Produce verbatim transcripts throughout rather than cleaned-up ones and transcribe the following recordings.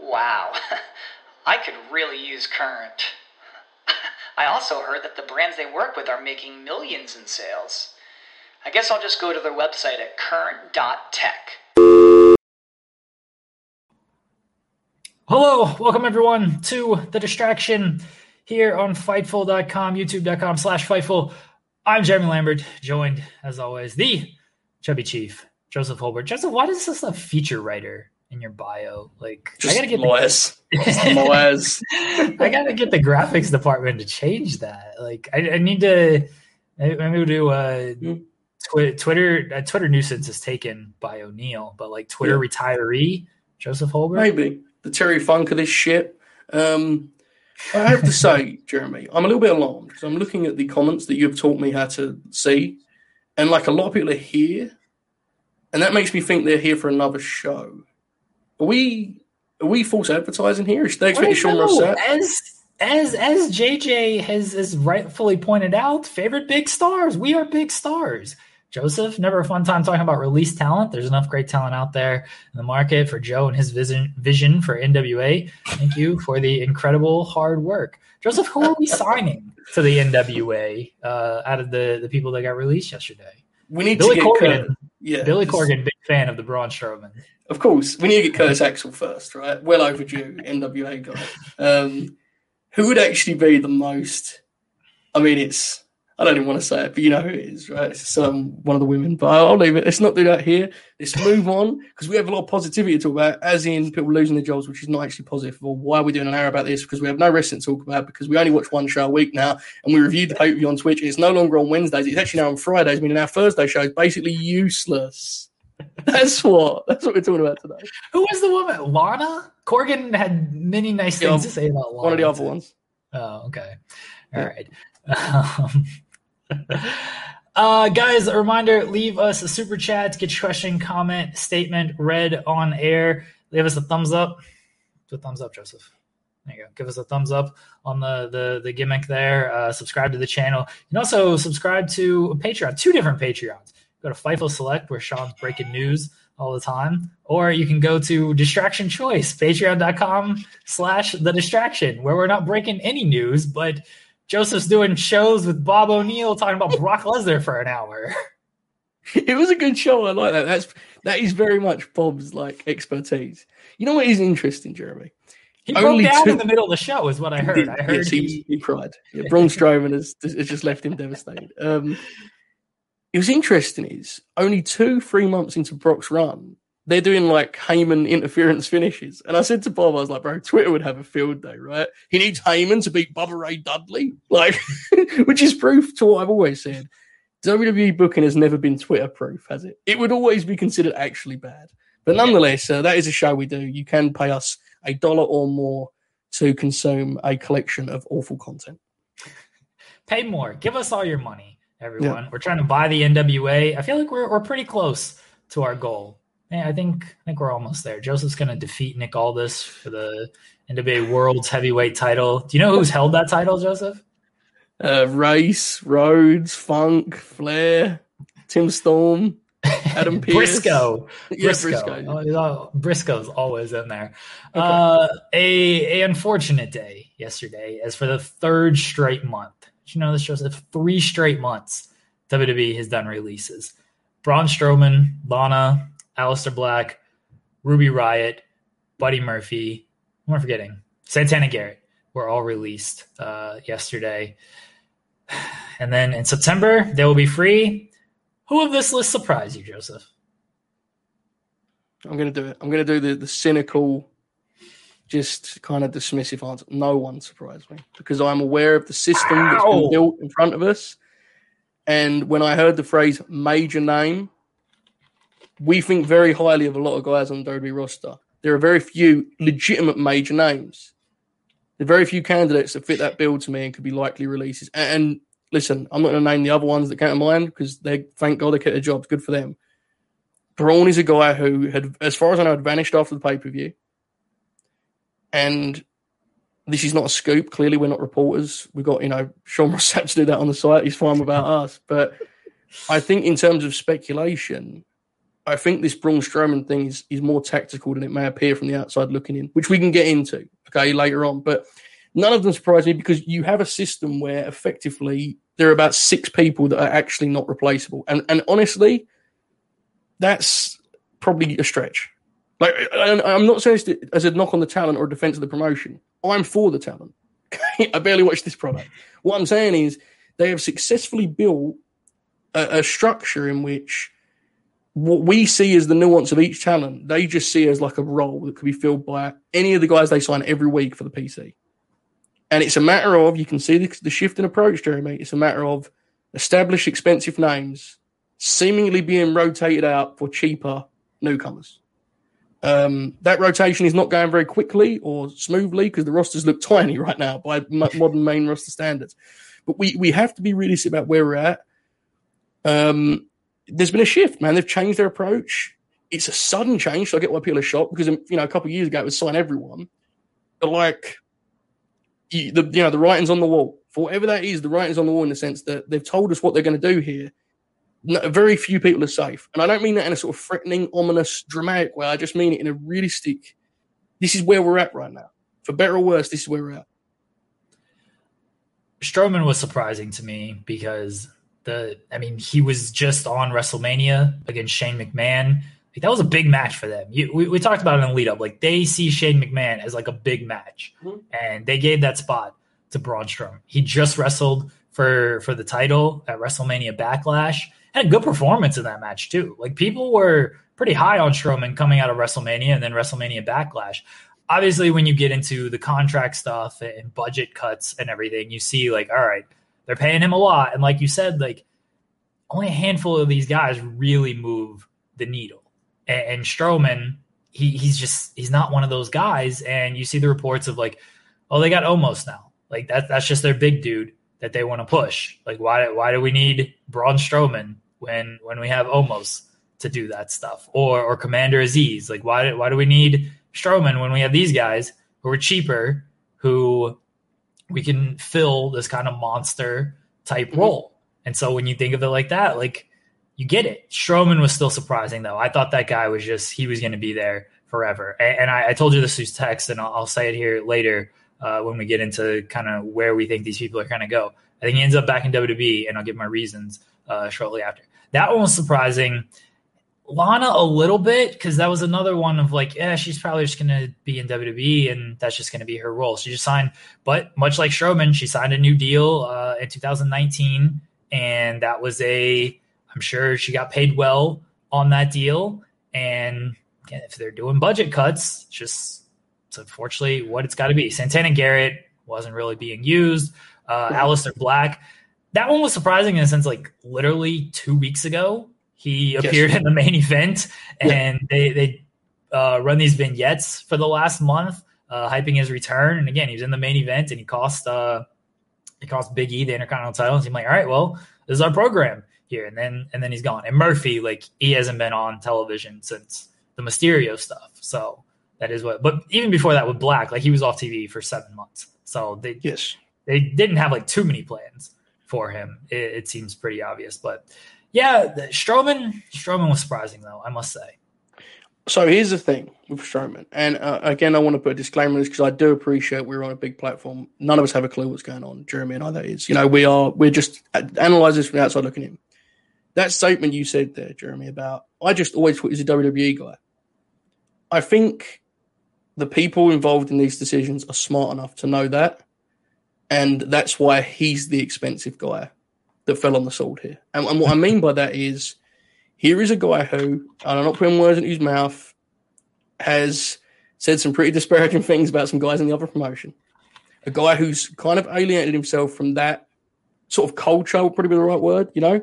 Wow, I could really use Current. I also heard that the brands they work with are making millions in sales. I guess I'll just go to their website at current dot tech. Hello, welcome everyone to The Distraction here on Fightful dot com, YouTube dot com slash Fightful. I'm Jeremy Lambert, joined as always the Chubby Chief, Joseph Holbert. Joseph, why does this a feature writer in your bio? Like, just I gotta get Moaz. The, Moaz. I gotta get the graphics department to change that. Like, I, I need to. Maybe we'll do uh, mm. twi- Twitter. Uh, Twitter nuisance is taken by O'Neill, but like Twitter yeah. retiree Joseph Holbert. Maybe the Terry Funk of this shit. Um, I have to say, Jeremy, I'm a little bit alarmed because I'm looking at the comments that you've taught me how to see, and like a lot of people are here, and that makes me think they're here for another show. Are we are we false advertising here? Is they expect Sean Rossat? As as as J J has is rightfully pointed out, favorite big stars. We are big stars. Joseph, never a fun time talking about release talent. There's enough great talent out there in the market for Joe and his vision vision for N W A. Thank you for the incredible hard work. Joseph, who are we signing to the N W A uh, out of the, the people that got released yesterday? We need Billy to get Corgan. Yeah, Billy Corgan, big fan of the Braun Strowman. Of course, we need to get Curtis Axel first, right? Well overdue, N W A guy. Um, who would actually be the most? I mean, it's I don't even want to say it, but you know who it is, right? It's um, one of the women. But I'll leave it. Let's not do that here. Let's move on because we have a lot of positivity to talk about, as in people losing their jobs, which is not actually positive. Or why are we doing an hour about this? Because we have no wrestling to talk about because we only watch one show a week now, and we reviewed the pay per view on Twitch. It's no longer on Wednesdays. It's actually now on Fridays. Meaning our Thursday show is basically useless. That's what that's what we're talking about today. Who was the woman? Lana? Corgan had many nice things yeah, to say about Lana. One of the other ones. Oh, okay. All right. Um, uh, guys, a reminder, leave us a super chat. Get your question, comment, statement read on air. Leave us a thumbs up. Do a thumbs up, Joseph. There you go. Give us a thumbs up on the, the, the gimmick there. Uh, subscribe to the channel. You can also subscribe to Patreon, two different Patreons. Go to Fightful Select, where Sean's breaking news all the time. Or you can go to Distraction Choice, patreon dot com slash The Distraction, where we're not breaking any news, but Joseph's doing shows with Bob O'Neill talking about Brock Lesnar for an hour. It was a good show. I like that. That's, that is very much Bob's like expertise. You know what is interesting, Jeremy? He broke Only down two... in the middle of the show is what I heard. I heard yes, he, he... he cried. Yeah, Braun Strowman has, has just left him devastated. Um It was interesting is only two, three months into Brock's run, they're doing like Heyman interference finishes. And I said to Bob, I was like, bro, Twitter would have a field day, right? He needs Heyman to beat Bubba Ray Dudley, like, which is proof to what I've always said. W W E booking has never been Twitter proof, has it? It would always be considered actually bad. But nonetheless, uh, that is a show we do. You can pay us a dollar or more to consume a collection of awful content. Pay more. Give us all your money. Everyone, yeah. We're trying to buy the N W A. I feel like we're we're pretty close to our goal. Yeah, I think I think we're almost there. Joseph's going to defeat Nick Aldis for the N W A World's Heavyweight title. Do you know who's held that title, Joseph? Uh, Race, Rhodes, Funk, Flair, Tim Storm, Adam Pearce. Briscoe. Yeah, Briscoe. Briscoe. Briscoe's always in there. Okay. Uh, a, a unfortunate day yesterday, as for the third straight month. Did you know this, Joseph? Three straight months, W W E has done releases. Braun Strowman, Lana, Aleister Black, Ruby Riott, Buddy Murphy, what am I forgetting? Santana Garrett were all released uh, yesterday. And then in September, they will be free. Who of this list surprised you, Joseph? I'm going to do it. I'm going to do the, the cynical, just kind of dismissive answer. No one surprised me because I'm aware of the system Ow. that's been built in front of us. And when I heard the phrase major name, we think very highly of a lot of guys on the W W E roster. There are very few legitimate major names. There are very few candidates that fit that bill to me and could be likely releases. And, and listen, I'm not going to name the other ones that came to mind because they, thank God, they get their jobs. Good for them. Braun is a guy who had, as far as I know, had vanished after the pay-per-view. And this is not a scoop. Clearly, we're not reporters. We got, you know, Sean Ross had to do that on the site. He's fine without us. But I think in terms of speculation, I think this Braun Strowman thing is, is more tactical than it may appear from the outside looking in, which we can get into, okay, later on. But none of them surprise me because you have a system where effectively there are about six people that are actually not replaceable. And and honestly, that's probably a stretch. Like, I, I'm not saying this as a knock on the talent or a defense of the promotion. I'm for the talent. I barely watch this product. What I'm saying is they have successfully built a, a structure in which what we see as the nuance of each talent, they just see as like a role that could be filled by any of the guys they sign every week for the P C. And it's a matter of, you can see the, the shift in approach, Jeremy. It's a matter of established expensive names seemingly being rotated out for cheaper newcomers. Um, that rotation is not going very quickly or smoothly because the rosters look tiny right now by modern main roster standards. But we, we have to be realistic about where we're at. Um, There's been a shift, man. They've changed their approach. It's a sudden change, so I get why people are shocked because, you know, a couple of years ago it was sign everyone. But, like, you, the, you know, the writing's on the wall. For whatever that is, the writing's on the wall in the sense that they've told us what they're going to do here. No, very few people are safe. And I don't mean that in a sort of threatening, ominous, dramatic way. I just mean it in a realistic, this is where we're at right now. For better or worse, this is where we're at. Strowman was surprising to me because... The, I mean, he was just on WrestleMania against Shane McMahon. Like, that was a big match for them. You, we, we talked about it in the lead-up. Like, they see Shane McMahon as, like, a big match, mm-hmm. and they gave that spot to Braun Strowman. He just wrestled for, for the title at WrestleMania Backlash. Had a good performance in that match, too. Like, people were pretty high on Strowman coming out of WrestleMania and then WrestleMania Backlash. Obviously, when you get into the contract stuff and budget cuts and everything, you see, like, all right, they're paying him a lot. And like you said, like only a handful of these guys really move the needle. And, and Strowman, he, he's just, he's not one of those guys. And you see the reports of like, oh, they got Omos now. Like that, that's just their big dude that they want to push. Like, why, why do we need Braun Strowman when, when we have Omos to do that stuff? Or, or Commander Aziz? Like, why, why do we need Strowman when we have these guys who are cheaper, who, we can fill this kind of monster type role. And so when you think of it like that, like you get it. Strowman was still surprising though. I thought that guy was just, he was going to be there forever. And, and I, I told you this through text and I'll, I'll say it here later uh, when we get into kind of where we think these people are going to go. I think he ends up back in W W E and I'll give my reasons uh, shortly after. That one was surprising. Lana a little bit because that was another one of like, yeah, she's probably just going to be in W W E and that's just going to be her role. She just signed, but much like Strowman, she signed a new deal uh, in two thousand nineteen and that was a, I'm sure she got paid well on that deal. And again, if they're doing budget cuts, just it's unfortunately what it's got to be. Santana Garrett wasn't really being used. Uh, yeah. Aleister Black, that one was surprising in a sense, like literally two weeks ago, he appeared yes. in the main event, and yeah. they, they uh, run these vignettes for the last month, uh, hyping his return. And again, he was in the main event, and he cost uh, he cost Big E the Intercontinental title. And so I'm like, all right, well, this is our program here. And then and then he's gone. And Murphy, like, he hasn't been on television since the Mysterio stuff. So that is what, but even before that with Black, like he was off T V for seven months. So they, yes. they didn't have like too many plans for him. It, it seems pretty obvious, but yeah, the, Strowman, Strowman was surprising though, I must say. So here's the thing with Strowman. And uh, again, I want to put a disclaimer on this because I do appreciate we're on a big platform. None of us have a clue what's going on. Jeremy and I, that is, you know, we are, we're just analyze this from the outside looking in. That statement you said there, Jeremy, about, I just always thought he's a W W E guy. I think the people involved in these decisions are smart enough to know that. And that's why he's the expensive guy that fell on the sword here. And, and what I mean by that is, here is a guy who, and I'm not putting words in his mouth, has said some pretty disparaging things about some guys in the other promotion. A guy who's kind of alienated himself from that sort of culture would probably be the right word, you know?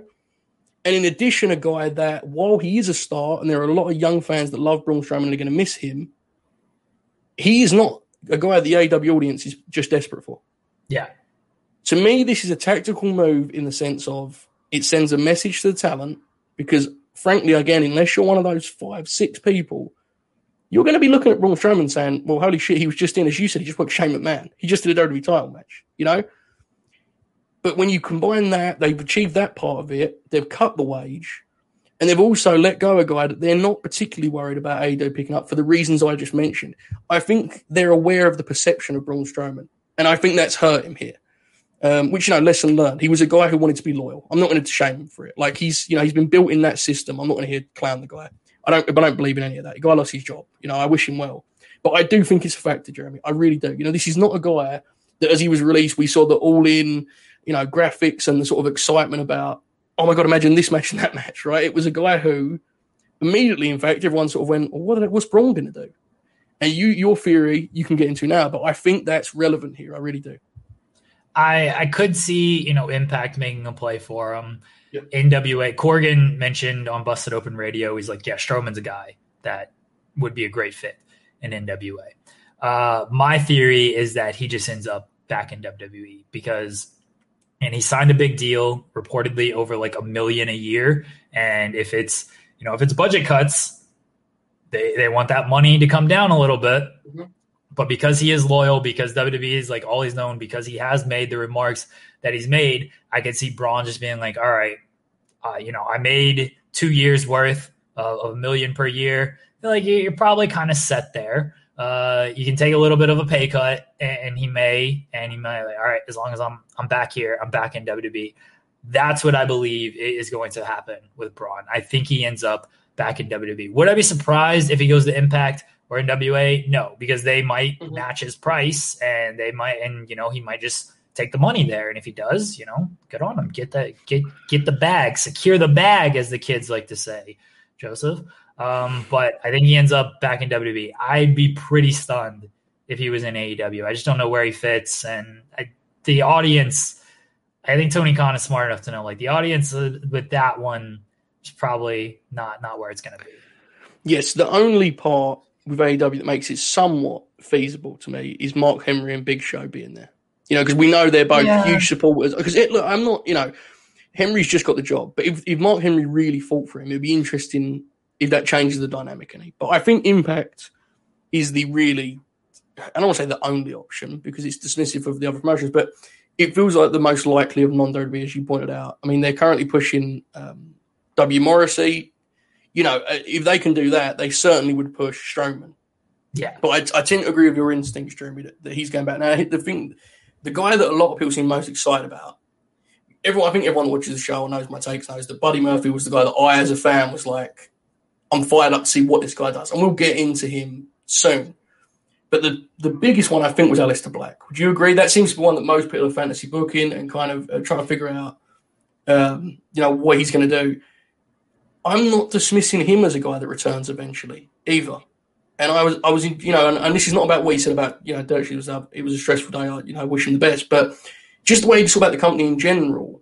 And in addition, a guy that, while he is a star, and there are a lot of young fans that love Braun Strowman and are going to miss him, he is not a guy the A E W audience is just desperate for. Yeah. To me, this is a tactical move in the sense of it sends a message to the talent because frankly, again, unless you're one of those five, six people, you're going to be looking at Braun Strowman saying, well, holy shit, he was just in, as you said, he just worked Shane McMahon. He just did a W W E title match, you know? But when you combine that, they've achieved that part of it, they've cut the wage, and they've also let go a guy that they're not particularly worried about A E W picking up for the reasons I just mentioned. I think they're aware of the perception of Braun Strowman, and I think that's hurt him here. Um, which, you know, lesson learned. He was a guy who wanted to be loyal. I'm not going to shame him for it. Like, he's, you know, he's been built in that system. I'm not going to hear clown the guy. I don't, I don't believe in any of that. The guy lost his job. You know, I wish him well. But I do think it's a factor, Jeremy. I really do. You know, this is not a guy that as he was released, we saw the all-in, you know, graphics and the sort of excitement about, oh, my God, imagine this match and that match, right? It was a guy who immediately, in fact, everyone sort of went, oh, what, what's Braun going to do? And you, your theory you can get into now, but I think that's relevant here. I really do. I, I could see, you know, Impact making a play for him. Yep. N W A, Corgan mentioned on Busted Open Radio, he's like, yeah, Strowman's a guy that would be a great fit in N W A. Uh, my theory is that he just ends up back in W W E because, and he signed a big deal reportedly over like a million a year. And if it's, you know, if it's budget cuts, they, they want that money to come down a little bit. Mm-hmm. But because he is loyal, because W W E is like all he's known, because he has made the remarks that he's made, I could see Braun just being like, all right, uh, you know, I made two years worth of a million per year. Like, you're probably kind of set there. Uh, you can take a little bit of a pay cut, and, and he may, and he might, like, all right, as long as I'm I'm back here, I'm back in W W E. That's what I believe is going to happen with Braun. I think he ends up back in W W E. Would I be surprised if he goes to Impact or N W A? No, because they might mm-hmm. match his price, and they might, and you know, he might just take the money there. And if he does, you know, good on him. Get that, get get the bag, secure the bag, as the kids like to say, Joseph. Um, but I think he ends up back in W W E. I'd be pretty stunned if he was in A E W. I just don't know where he fits, and I, the audience. I think Tony Khan is smart enough to know, like, the audience with that one is probably not not where it's going to be. Yes, the only part with A E W that makes it somewhat feasible to me is Mark Henry and Big Show being there. You know, because we know they're both yeah. huge supporters. Because, look, I'm not, you know, Henry's just got the job. But if, if Mark Henry really fought for him, it'd be interesting if that changes the dynamic in it. But I think Impact is the really, I don't want to say the only option because it's dismissive of the other promotions, but it feels like the most likely of non-W W E, as you pointed out. I mean, they're currently pushing um, W. Morrissey. You know, if they can do that, they certainly would push Strowman. Yeah. But I, I tend to agree with your instincts, Jeremy, that, that he's going back. Now, the thing, the guy that a lot of people seem most excited about, everyone, I think everyone watches the show and knows my takes, knows that Buddy Murphy was the guy that I, as a fan, was like, I'm fired up to see what this guy does. And we'll get into him soon. But the, the biggest one, I think, was Aleister Black. Would you agree? That seems to be one that most people are fantasy booking and kind of uh, trying to figure out, um, you know, what he's going to do. I'm not dismissing him as a guy that returns eventually either. And I was, I was, you know, and, and this is not about what he said about, you know, Dirt Sheet was up. It was a stressful day. I, you know, wish him the best. But just the way he talked about the company in general,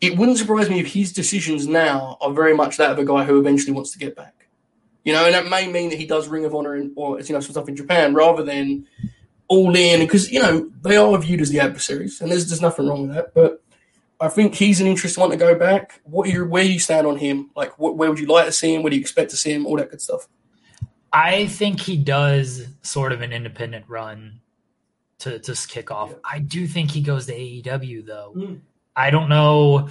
it wouldn't surprise me if his decisions now are very much that of a guy who eventually wants to get back. You know, and that may mean that he does Ring of Honor in, or, you know, some stuff in Japan rather than all in. Because, you know, they are viewed as the adversaries. And there's, there's nothing wrong with that. But I think he's an interesting one to go back. What you, where you stand on him? Like, what, where would you like to see him? Where do you expect to see him? All that good stuff. I think he does sort of an independent run to just kick off. Yeah. I do think he goes to A E W though. Mm. I don't know.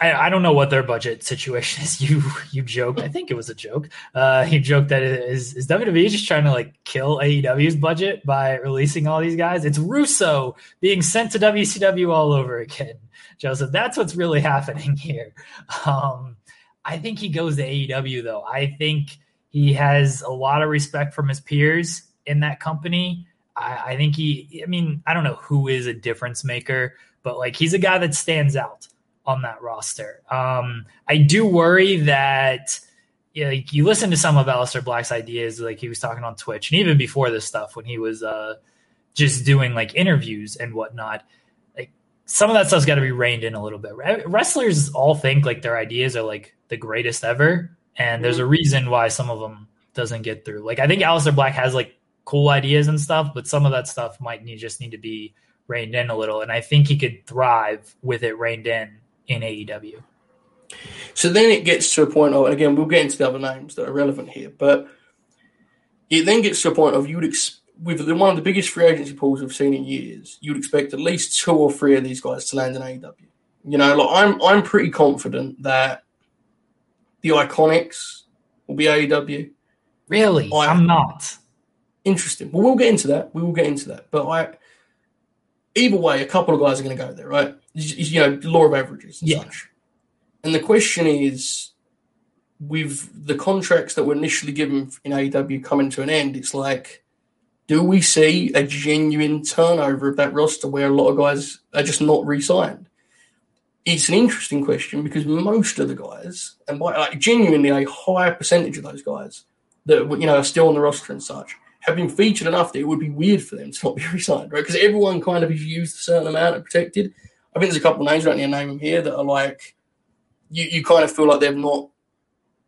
I, I don't know what their budget situation is. You you joked. I think it was a joke. Uh, you joked that it is, is W W E just trying to like kill A E W's budget by releasing all these guys? It's Russo being sent to W C W all over again, Joseph. That's what's really happening here. Um, I think he goes to A E W though. I think he has a lot of respect from his peers in that company. I, I think he. I mean, I don't know who is a difference maker, but like he's a guy that stands out on that roster. Um, I do worry that you, know, you listen to some of Aleister Black's ideas, like he was talking on Twitch and even before this stuff when he was uh, just doing like interviews and whatnot. Like some of that stuff's got to be reined in a little bit. Wrestlers all think like their ideas are like the greatest ever, and there's a reason why some of them doesn't get through. Like I think Aleister Black has like cool ideas and stuff, but some of that stuff might need, just need to be reined in a little, and I think he could thrive with it reined in in A E W. So then it gets to a point of, and again, we'll get into the other names that are relevant here, but it then gets to a point of, you would ex- with the, one of the biggest free agency pools we've seen in years, you'd expect at least two or three of these guys to land in A E W. You know, like I'm, I'm pretty confident that the Iconics will be A E W. Really? I, I'm not. Interesting. Well, we'll get into that. We will get into that. But I, either way, a couple of guys are going to go there, right? You know, law of averages and yeah. such. And the question is, with the contracts that were initially given in A E W coming to an end, it's like, do we see a genuine turnover of that roster where a lot of guys are just not re-signed? It's an interesting question because most of the guys, and by, like, genuinely a higher percentage of those guys that you know are still on the roster and such, have been featured enough that it would be weird for them to not be re-signed, right? Because everyone kind of is used a certain amount and protected. I think there's a couple of names, I don't need to name them here, that are like, you, you kind of feel like they've not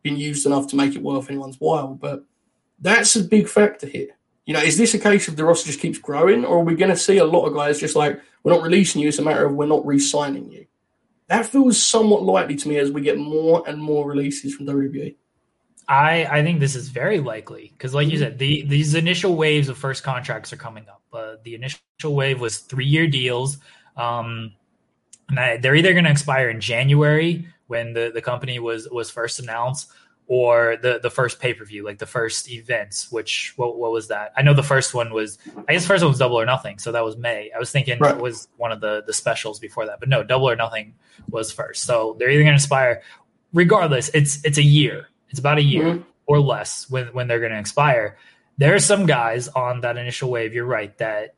been used enough to make it worth anyone's while. But that's a big factor here. You know, is this a case of the roster just keeps growing, or are we going to see a lot of guys just like, we're not releasing you, it's a matter of we're not re-signing you? That feels somewhat likely to me as we get more and more releases from W W E. I, I think this is very likely because, like you said, the, these initial waves of first contracts are coming up. Uh, the initial wave was three-year deals. Um And I, they're either going to expire in January when the, the company was was first announced, or the, the first pay-per-view, like the first events, which what, what was that? I know the first one was, I guess the first one was Double or Nothing. So that was May. I was thinking right. It was one of the, the specials before that, but no, Double or Nothing was first. So they're either going to expire regardless. It's, it's a year. It's about a year mm-hmm. or less when, when they're going to expire. There are some guys on that initial wave. You're right that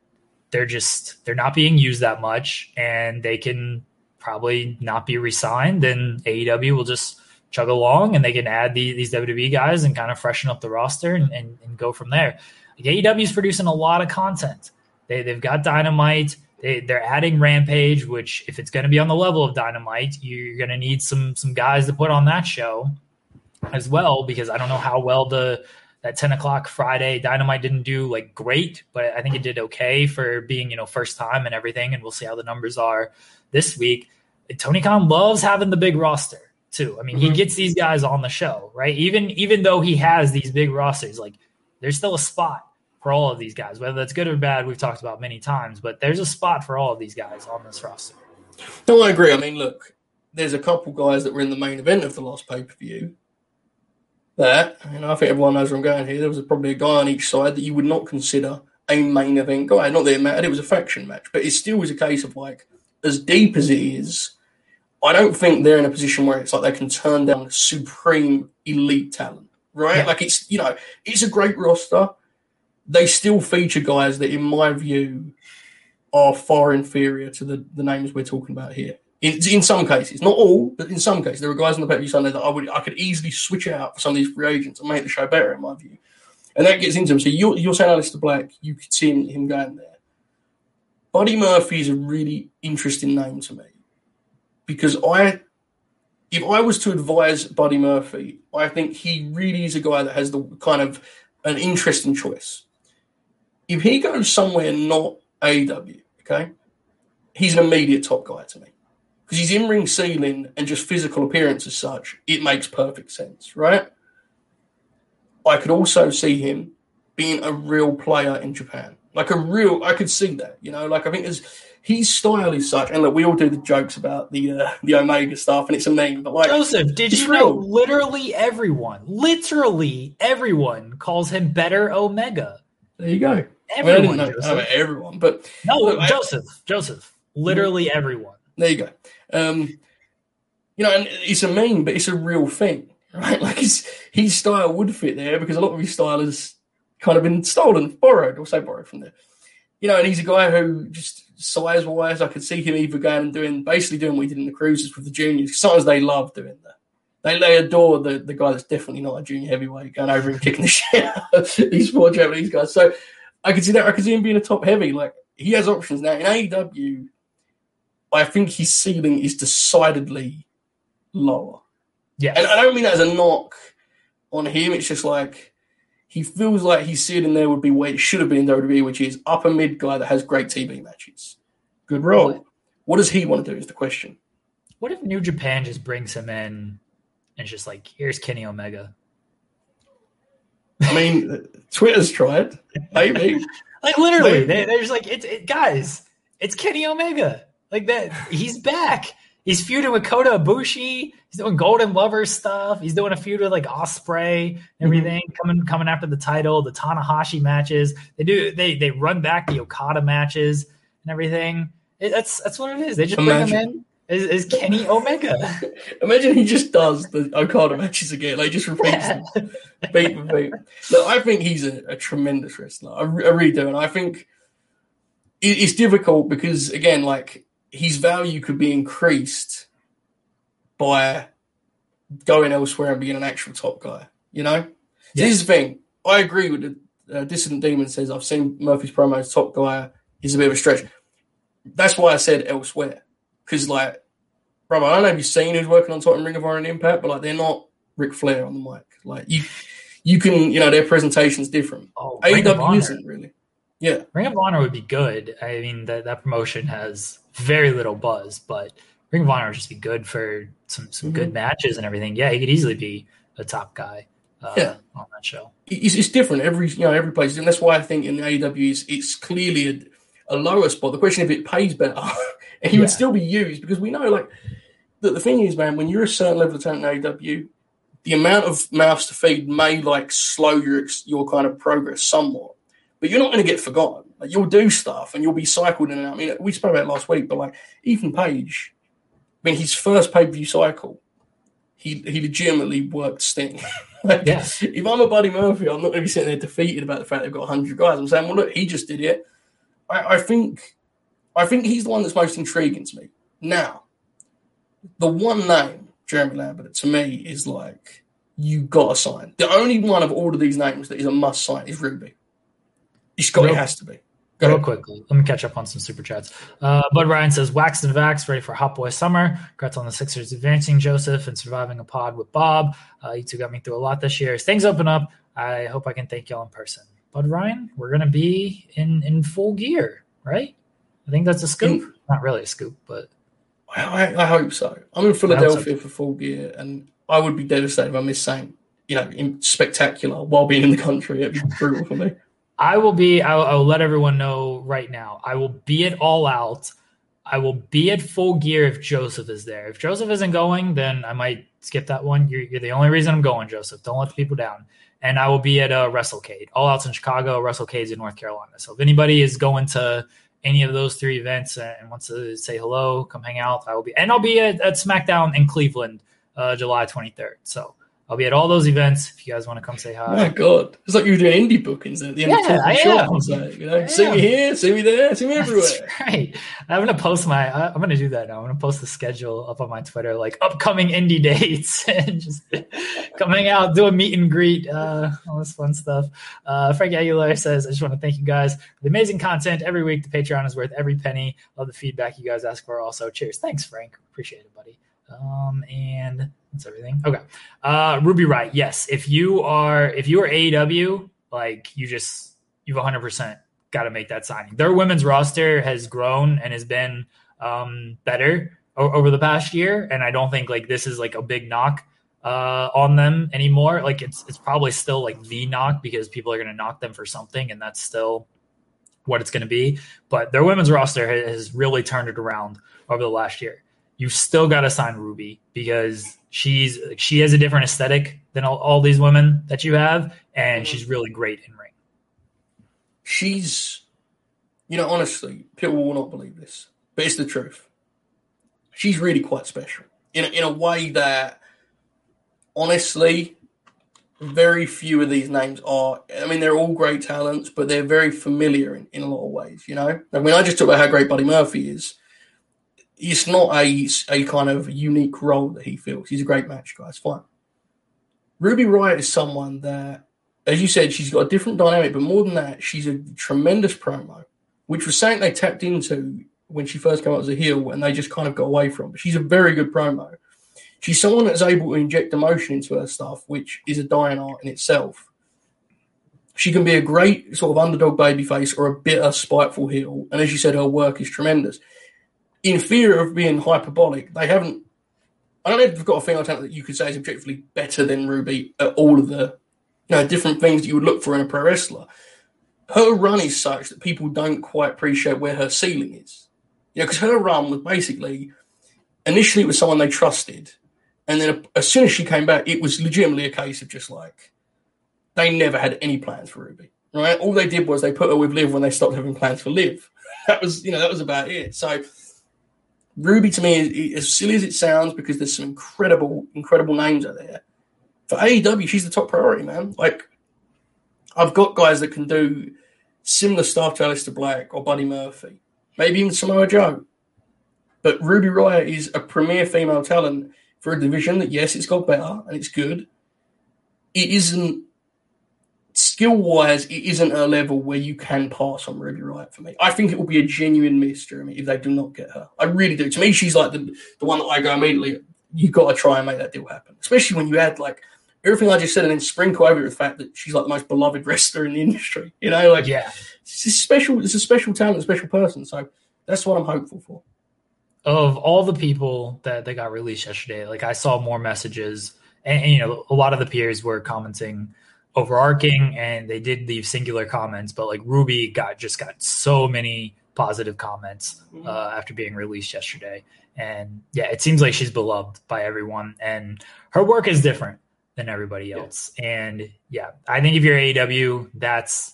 they're just, they're not being used that much, and they can probably not be re-signed. Then A E W will just chug along, and they can add the, these W W E guys and kind of freshen up the roster and, and, and go from there. Like A E W is producing a lot of content. They, they've got Dynamite. They, they're adding Rampage, which if it's going to be on the level of Dynamite, you're going to need some some guys to put on that show as well, because I don't know how well the – at ten o'clock Friday, Dynamite didn't do like great, but I think it did okay for being, you know, first time and everything. And we'll see how the numbers are this week. Tony Khan loves having the big roster too. I mean, mm-hmm. he gets these guys on the show, right? Even, even though he has these big rosters, like there's still a spot for all of these guys, whether that's good or bad. We've talked about many times, but there's a spot for all of these guys on this roster. No, I agree. I mean, look, there's a couple guys that were in the main event of the last pay-per-view. That, and I think everyone knows where I'm going here, there was probably a guy on each side that you would not consider a main event guy. Not that it mattered, it was a faction match, but it still was a case of like, as deep as it is, I don't think they're in a position where it's like they can turn down supreme elite talent, right? Yeah. Like it's, you know, it's a great roster. They still feature guys that, in my view, are far inferior to the, the names we're talking about here. In, in some cases, not all, but in some cases, there are guys on the pay-per-view Sunday that I would I could easily switch out for some of these free agents and make the show better, in my view. And that gets into him. So you're, you're saying Aleister Black, you could see him, him going there. Buddy Murphy is a really interesting name to me because I, if I was to advise Buddy Murphy, I think he really is a guy that has the kind of an interesting choice. If he goes somewhere not A E W, okay, he's an immediate top guy to me. because his in-ring ceiling and just physical appearance as such, it makes perfect sense, right? I could also see him being a real player in Japan. Like a real, I could see that, you know, like I think there's, his style is such, and look, we all do the jokes about the uh, the Omega stuff, and it's a meme, but like. Joseph, did you real. know literally everyone, literally everyone calls him Better Omega? There you go. Everyone, I mean, I know, know everyone, but. No, look, Joseph, I, Joseph, literally everyone. There you go. Um, you know, and it's a meme, but it's a real thing, right? Like his, his style would fit there because a lot of his style is kind of been stolen, borrowed, or so borrowed from there. You know, and he's a guy who just size-wise, I could see him either going and doing, basically doing what he did in the cruisers with the juniors. Sometimes they love doing that. They they adore the, the guy that's definitely not a junior heavyweight going over and kicking the shit out of these four Japanese guys. So I could see that. I could see him being a top heavy. Like, he has options now. In A E W, I think his ceiling is decidedly lower. Yeah, and I don't mean that as a knock on him. It's just like, he feels like his ceiling there would be where it should have been in W W E, which is upper mid guy that has great T V matches. Good role. What does he want to do is the question. What if New Japan just brings him in and it's just like, here's Kenny Omega? I mean, Twitter's tried. Maybe. Like, literally. Maybe. They're just like, it's it, guys, it's Kenny Omega. Like, that, he's back. He's feuding with Kota Ibushi. He's doing Golden Lover stuff. He's doing a feud with like Ospreay, everything mm-hmm. coming coming after the title, the Tanahashi matches. They do they they run back the Okada matches and everything. It, that's that's what it is. They just Imagine. bring him in as, as Kenny Omega. Imagine he just does the Okada matches again. Like, just repeats yeah. them. Beat for beat. Look, I think he's a, a tremendous wrestler. I, I really do, and I think it, it's difficult because again, like. His value could be increased by going elsewhere and being an actual top guy, you know? So yes. This is the thing. I agree with the uh, Dissident Demon says, I've seen Murphy's promos, top guy is a bit of a stretch. That's why I said elsewhere. Because, like, brother, I don't know if you've seen who's working on top in Ring of Honor and Impact, but, like, they're not Ric Flair on the mic. Like, you you can, you know, their presentation's different. Oh, A E W isn't really. Yeah. Ring of Honor would be good. I mean, that, that promotion has very little buzz, but Ring of Honor would just be good for some, some mm-hmm. good matches and everything. Yeah, he could easily be a top guy uh, yeah. on that show. It's, it's different every you know every place, and that's why I think in the A E W it's, it's clearly a, a lower spot. The question if it pays better, and he yeah. would still be used because we know like that the thing is, man, when you're a certain level of talent in A E W, the amount of mouths to feed may like slow your your kind of progress somewhat. But you're not going to get forgotten. Like, you'll do stuff and you'll be cycled in and out. I mean, we spoke about it last week, but like Ethan Page, I mean, his first pay-per-view cycle, he he legitimately worked Sting. Like, yeah. If I'm a Buddy Murphy, I'm not going to be sitting there defeated about the fact they've got one hundred guys. I'm saying, well, look, he just did it. I, I think I think he's the one that's most intriguing to me. Now, the one name, Jeremy Lambert, to me is like, you got to sign. The only one of all of these names that is a must sign is Ruby. He's got, real, it has to be. Go real ahead. Quickly, let me catch up on some super chats. Uh, Bud Ryan says, Wax and Vax, ready for Hot Boy Summer. Congrats on the Sixers advancing, Joseph, and surviving a pod with Bob. Uh, you two got me through a lot this year. As things open up, I hope I can thank y'all in person. Bud Ryan, we're going to be in, in full gear, right? I think that's a scoop. In, Not really a scoop, but... I, I hope so. I'm in Philadelphia so. for full gear, and I would be devastated if I missed saying, you know, in spectacular while being in the country. It'd be brutal for me. I will be, I will, I will let everyone know right now. I will be at All Out. I will be at Full Gear if Joseph is there. If Joseph isn't going, then I might skip that one. You're, you're the only reason I'm going, Joseph. Don't let the people down. And I will be at uh, WrestleCade. All Out's in Chicago, WrestleCade's in North Carolina. So if anybody is going to any of those three events and wants to say hello, come hang out, I will be. And I'll be at, at SmackDown in Cleveland uh, July twenty-third. So. I'll be at all those events if you guys want to come say hi. My God. It's like you're doing indie bookings at the end yeah, of the show. Like, you know, I see am. me here, see me there, see me everywhere. That's right. I'm going to post my, I'm going to do that now. I'm going to post the schedule up on my Twitter, like upcoming indie dates and just coming out, do a meet and greet, uh, all this fun stuff. Uh, Frank Aguilar says, I just want to thank you guys for the amazing content every week. The Patreon is worth every penny. Love the feedback you guys ask for also. Cheers. Thanks, Frank. Appreciate it, buddy. Um, and that's everything. Okay. Uh, Ruby Riott. Yes. If you are, if you are A E W, like you just, you've a hundred percent got to make that signing. Their women's roster has grown and has been, um, better o- over the past year. And I don't think like this is like a big knock uh, on them anymore. Like it's, it's probably still like the knock because people are going to knock them for something. And that's still what it's going to be. But their women's roster has really turned it around over the last year. You've still got to sign Ruby because she's, she has a different aesthetic than all, all these women that you have. And she's really great in ring. She's, you know, honestly, people will not believe this, but it's the truth. She's really quite special in, in a way that, honestly, very few of these names are. I mean, they're all great talents, but they're very familiar in, in a lot of ways, you know? I mean, I just talked about how great Buddy Murphy is. It's not a, a kind of unique role that he fills. He's a great match guy. It's fine. Ruby Riott is someone that, as you said, she's got a different dynamic, but more than that, she's a tremendous promo, which was something they tapped into when she first came out as a heel and they just kind of got away from. But she's a very good promo. She's someone that's able to inject emotion into her stuff, which is a dying art in itself. She can be a great sort of underdog babyface or a bitter, spiteful heel. And as you said, her work is tremendous. In fear of being hyperbolic, they haven't – I don't know if they've got a female talent that you could say is objectively better than Ruby at all of the you know, different things that you would look for in a pro wrestler. Her run is such that people don't quite appreciate where her ceiling is. You know, because her run was basically – initially it was someone they trusted. And then as soon as she came back, it was legitimately a case of just like they never had any plans for Ruby, right? All they did was they put her with Liv when they stopped having plans for Liv. That was, you know, that was about it. So – Ruby, to me, as silly as it sounds, because there's some incredible, incredible names out there. For A E W, she's the top priority, man. Like, I've got guys that can do similar stuff to Aleister Black or Buddy Murphy, maybe even Samoa Joe. But Ruby Riott is a premier female talent for a division that, yes, it's got better and it's good. It isn't, skill-wise, it isn't a level where you can pass on Ruby Riott for me. I think it will be a genuine miss, Jeremy, if they do not get her. I really do. To me, she's like the, the one that I go immediately, you've got to try and make that deal happen. Especially when you add, like, everything I just said and then sprinkle over it with the fact that she's, like, the most beloved wrestler in the industry. You know, like, yeah, it's a special, it's a special talent, a special person. So that's what I'm hopeful for. Of all the people that they got released yesterday, like, I saw more messages. And, and you know, a lot of the peers were commenting overarching, and they did leave singular comments, but like Ruby got just got so many positive comments mm-hmm. uh, after being released yesterday. And yeah, it seems like she's beloved by everyone, and her work is different than everybody else. Yeah. And yeah, I think if you're A E W, that's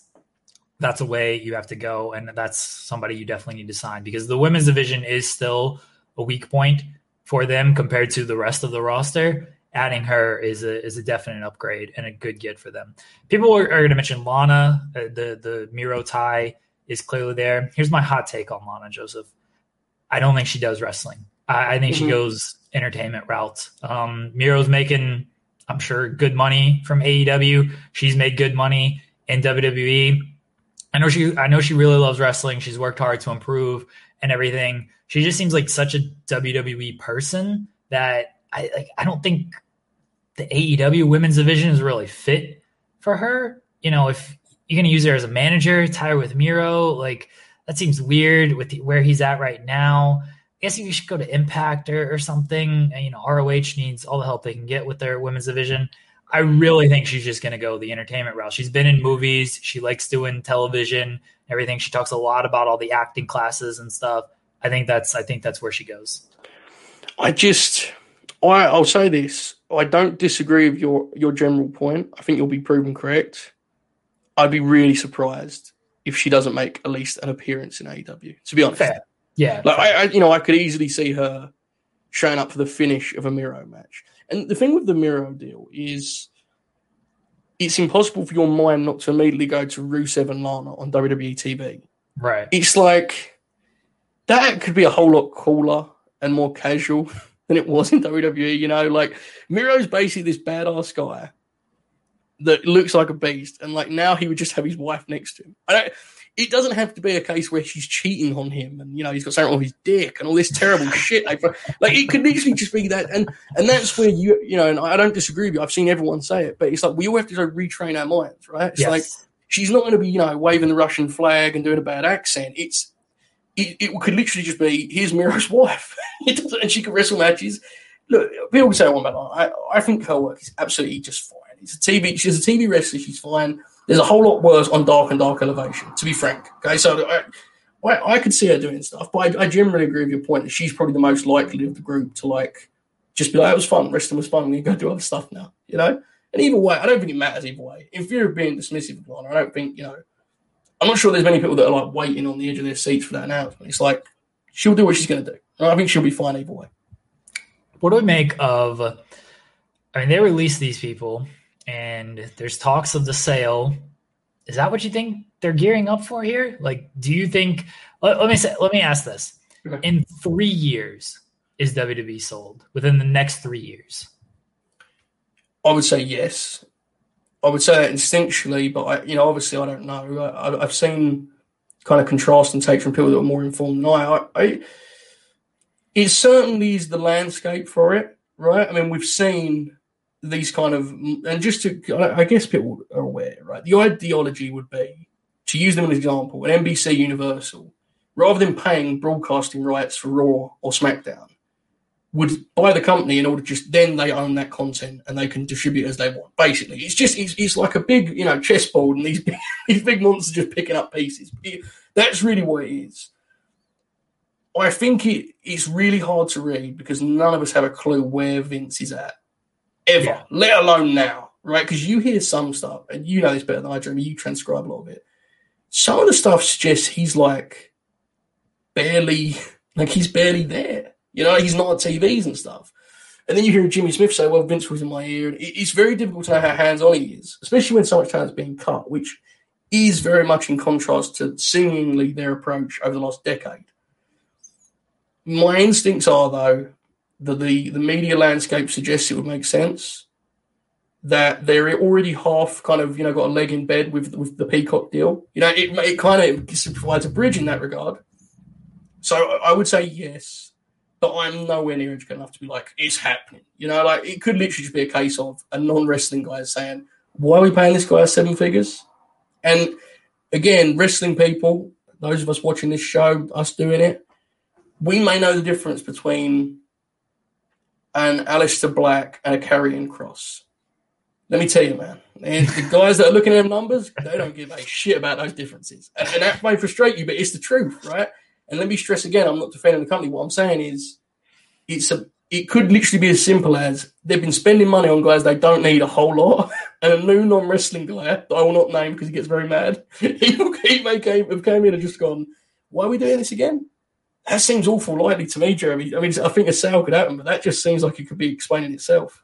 that's a way you have to go, and that's somebody you definitely need to sign, because the women's division is still a weak point for them compared to the rest of the roster. Adding her is a is a definite upgrade and a good get for them. People are, are going to mention Lana. Uh, the the Miro tie is clearly there. Here's my hot take on Lana, Joseph. I don't think she does wrestling. I, I think mm-hmm. she goes entertainment route. Um, Miro's making, I'm sure, good money from A E W. She's made good money in W W E. I know she I know she really loves wrestling. She's worked hard to improve and everything. She just seems like such a W W E person that I like. I don't think the A E W women's division is really fit for her. You know, if you're going to use her as a manager, tie her with Miro, like that seems weird with the, where he's at right now. I guess you should go to Impact or, or something. And, you know, R O H needs all the help they can get with their women's division. I really think she's just going to go the entertainment route. She's been in movies. She likes doing television, everything. She talks a lot about all the acting classes and stuff. I think that's, I think that's where she goes. I just, I, I'll say this. I don't disagree with your, your general point. I think you'll be proven correct. I'd be really surprised if she doesn't make at least an appearance in A E W, to be honest. Fair. Yeah. Like I, I, you know, I could easily see her showing up for the finish of a Miro match. And the thing with the Miro deal is it's impossible for your mind not to immediately go to Rusev and Lana on W W E T V. Right. It's like that could be a whole lot cooler and more casual than it was in W W E, you know, like Miro's basically this badass guy that looks like a beast, and like now he would just have his wife next to him. I don't, it doesn't have to be a case where she's cheating on him, and you know he's got something on his dick and all this terrible shit. Like, like it could literally just be that, and and that's where you you know, and I don't disagree with you. I've seen everyone say it, but it's like we all have to like, retrain our minds, right? It's yes. Like she's not going to be you know waving the Russian flag and doing a bad accent. It's it, it could literally just be, here's Miro's wife. And she could wrestle matches. Look, people can say one about I, I think her work is absolutely just fine. It's a T V, she's a T V wrestler, she's fine. There's a whole lot worse on Dark and Dark Elevation, to be frank. Okay, so I I, I could see her doing stuff, but I, I generally agree with your point that she's probably the most likely of the group to like just be like, it was fun, wrestling was fun, we can go do other stuff now, you know? And either way, I don't think it matters either way. In fear of being dismissive of Lana, I don't think, you know, I'm not sure there's many people that are like waiting on the edge of their seats for that announcement. It's like, she'll do what she's going to do. I think she'll be fine either way. What do we make of, I mean, they release these people and there's talks of the sale. Is that what you think they're gearing up for here? Like, do you think, let, let me say, let me ask this. Okay. In three years, is W W E sold within the next three years? I would say yes. I would say that instinctually, but I, you know, obviously I don't know. I, I've seen kind of contrast and take from people that are more informed than I. I, I It certainly is the landscape for it, right? I mean, we've seen these kind of, and just to, I guess people are aware, right? The ideology would be, to use them as an example, an N B C Universal, rather than paying broadcasting rights for Raw or SmackDown, would buy the company in order to just, then they own that content and they can distribute as they want, basically. It's just, it's, it's like a big, you know, chessboard and these big, these big monsters just picking up pieces. It, that's really what it is. I think it, it's really hard to read because none of us have a clue where Vince is at, ever, yeah. Let alone now, right? Because you hear some stuff, and you know this better than I, Jeremy, you transcribe a lot of it. Some of the stuff suggests he's like barely, like he's barely there. You know, he's not on T Vs and stuff. And then you hear Jimmy Smith say, well, Vince was in my ear. And it, it's very difficult to know how hands-on he is, especially when so much time is being cut, which is very much in contrast to seemingly their approach over the last decade. My instincts are, though, that the, the media landscape suggests it would make sense, that they're already half kind of, you know, got a leg in bed with with the Peacock deal. You know, it, it kind of provides a bridge in that regard. So I would say yes, but I'm nowhere near good enough to be like, it's happening. You know, like it could literally just be a case of a non-wrestling guy saying, why are we paying this guy seven figures? And again, wrestling people, those of us watching this show, us doing it, we may know the difference between an Aleister Black and a Karrion Kross. Let me tell you, man. And the guys that are looking at them numbers, they don't give a shit about those differences. And, and that may frustrate you, but it's the truth, right? And let me stress again, I'm not defending the company. What I'm saying is it's a, it could literally be as simple as they've been spending money on guys they don't need a whole lot, and a new non-wrestling guy that I will not name because he gets very mad, he, he may have came in and just gone, why are we doing this again? That seems awful likely to me, Jeremy. I mean, I think a sale could happen, but that just seems like it could be explaining itself.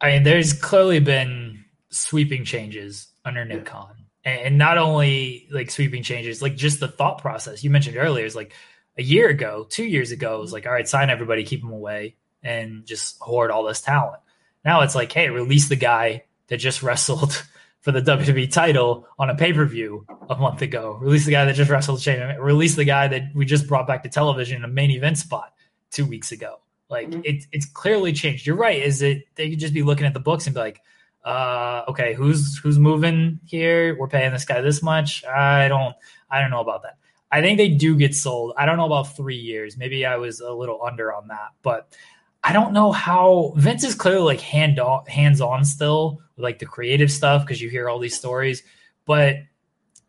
I mean, there's clearly been sweeping changes under Nick Khan. And not only, like, sweeping changes, like, just the thought process. You mentioned earlier is, like, a year ago, two years ago, it was like, all right, sign everybody, keep them away, and just hoard all this talent. Now it's like, hey, release the guy that just wrestled for the W W E title on a pay-per-view a month ago. Release the guy that just wrestled Shane. Release the guy that we just brought back to television in a main event spot two weeks ago. Like, mm-hmm. it, it's clearly changed. You're right. Is it they could just be looking at the books and be like, uh, okay, who's who's moving here? We're paying this guy this much. I don't I don't know about that. I think they do get sold. I don't know about three years. Maybe I was a little under on that. But I don't know how – Vince is clearly, like, hand on, hands-on still, like the creative stuff, because you hear all these stories. But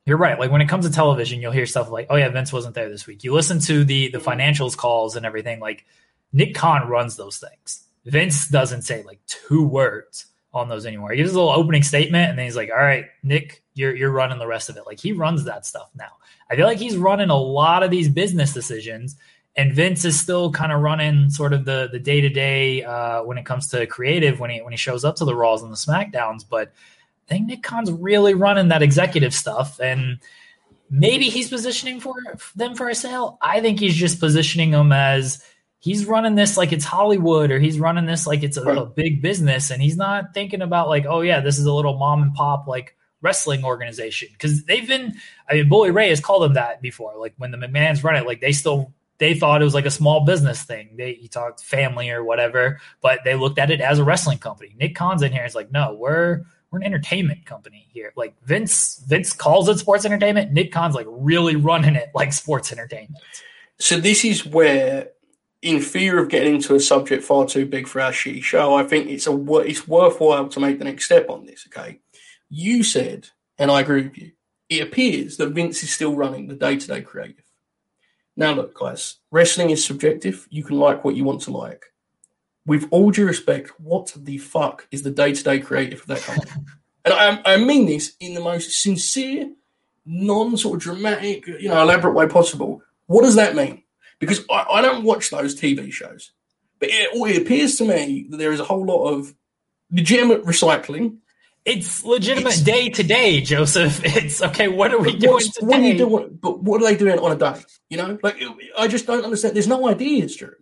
you're right. Like, when it comes to television, you'll hear stuff like, oh, yeah, Vince wasn't there this week. You listen to the the financials calls and everything. Like, Nick Khan runs those things. Vince doesn't say, like, two words on those anymore. He gives a little opening statement, and then he's like, all right, Nick, you're you're running the rest of it. Like, he runs that stuff now. I feel like he's running a lot of these business decisions, and Vince is still kind of running sort of the the day-to-day uh, when it comes to creative, when he when he shows up to the Raws and the SmackDowns. But I think Nick Khan's really running that executive stuff, and maybe he's positioning for them for a sale. I think he's just positioning them as he's running this like it's Hollywood, or he's running this like it's a, a big business, and he's not thinking about like, oh, yeah, this is a little mom and pop like wrestling organization. Because they've been – I mean, Bully Ray has called them that before. Like when the McMahons run it, like they still – they thought it was like a small business thing. They you talked family or whatever, but they looked at it as a wrestling company. Nick Khan's in here is like, no, we're we're an entertainment company here. Like Vince Vince calls it sports entertainment. Nick Khan's like really running it like sports entertainment. So this is where, in fear of getting into a subject far too big for our shitty show, I think it's a it's worthwhile to make the next step on this, okay? You said, and I agree with you, it appears that Vince is still running the day-to-day creative. Now look, guys, wrestling is subjective. You can like what you want to like. With all due respect, what the fuck is the day-to-day creative of that company? And I, I mean this in the most sincere, non-sort of dramatic, you know, elaborate way possible. What does that mean? Because I, I don't watch those T V shows. But it, it appears to me that there is a whole lot of legitimate recycling. It's legitimate it's, day to day, Joseph. It's, okay, what are we doing today? What are you doing, but what are they doing on a day? You know, like, it, I just don't understand. There's no ideas, Jeremy.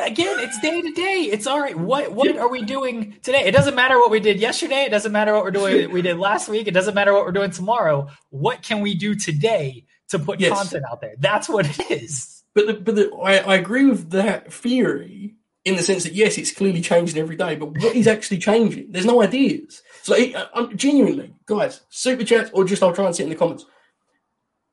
Again, it's day to day. It's all right. What what are we doing today? It doesn't matter what we did yesterday. It doesn't matter what we're doing. We did last week. It doesn't matter what we're doing tomorrow. What can we do today to put yes. content out there? That's what it is. But the, but the, I, I agree with that theory in the sense that yes, it's clearly changing every day. But what is actually changing? There's no ideas. So I, I'm genuinely, guys, super chats or just I'll try and sit in the comments.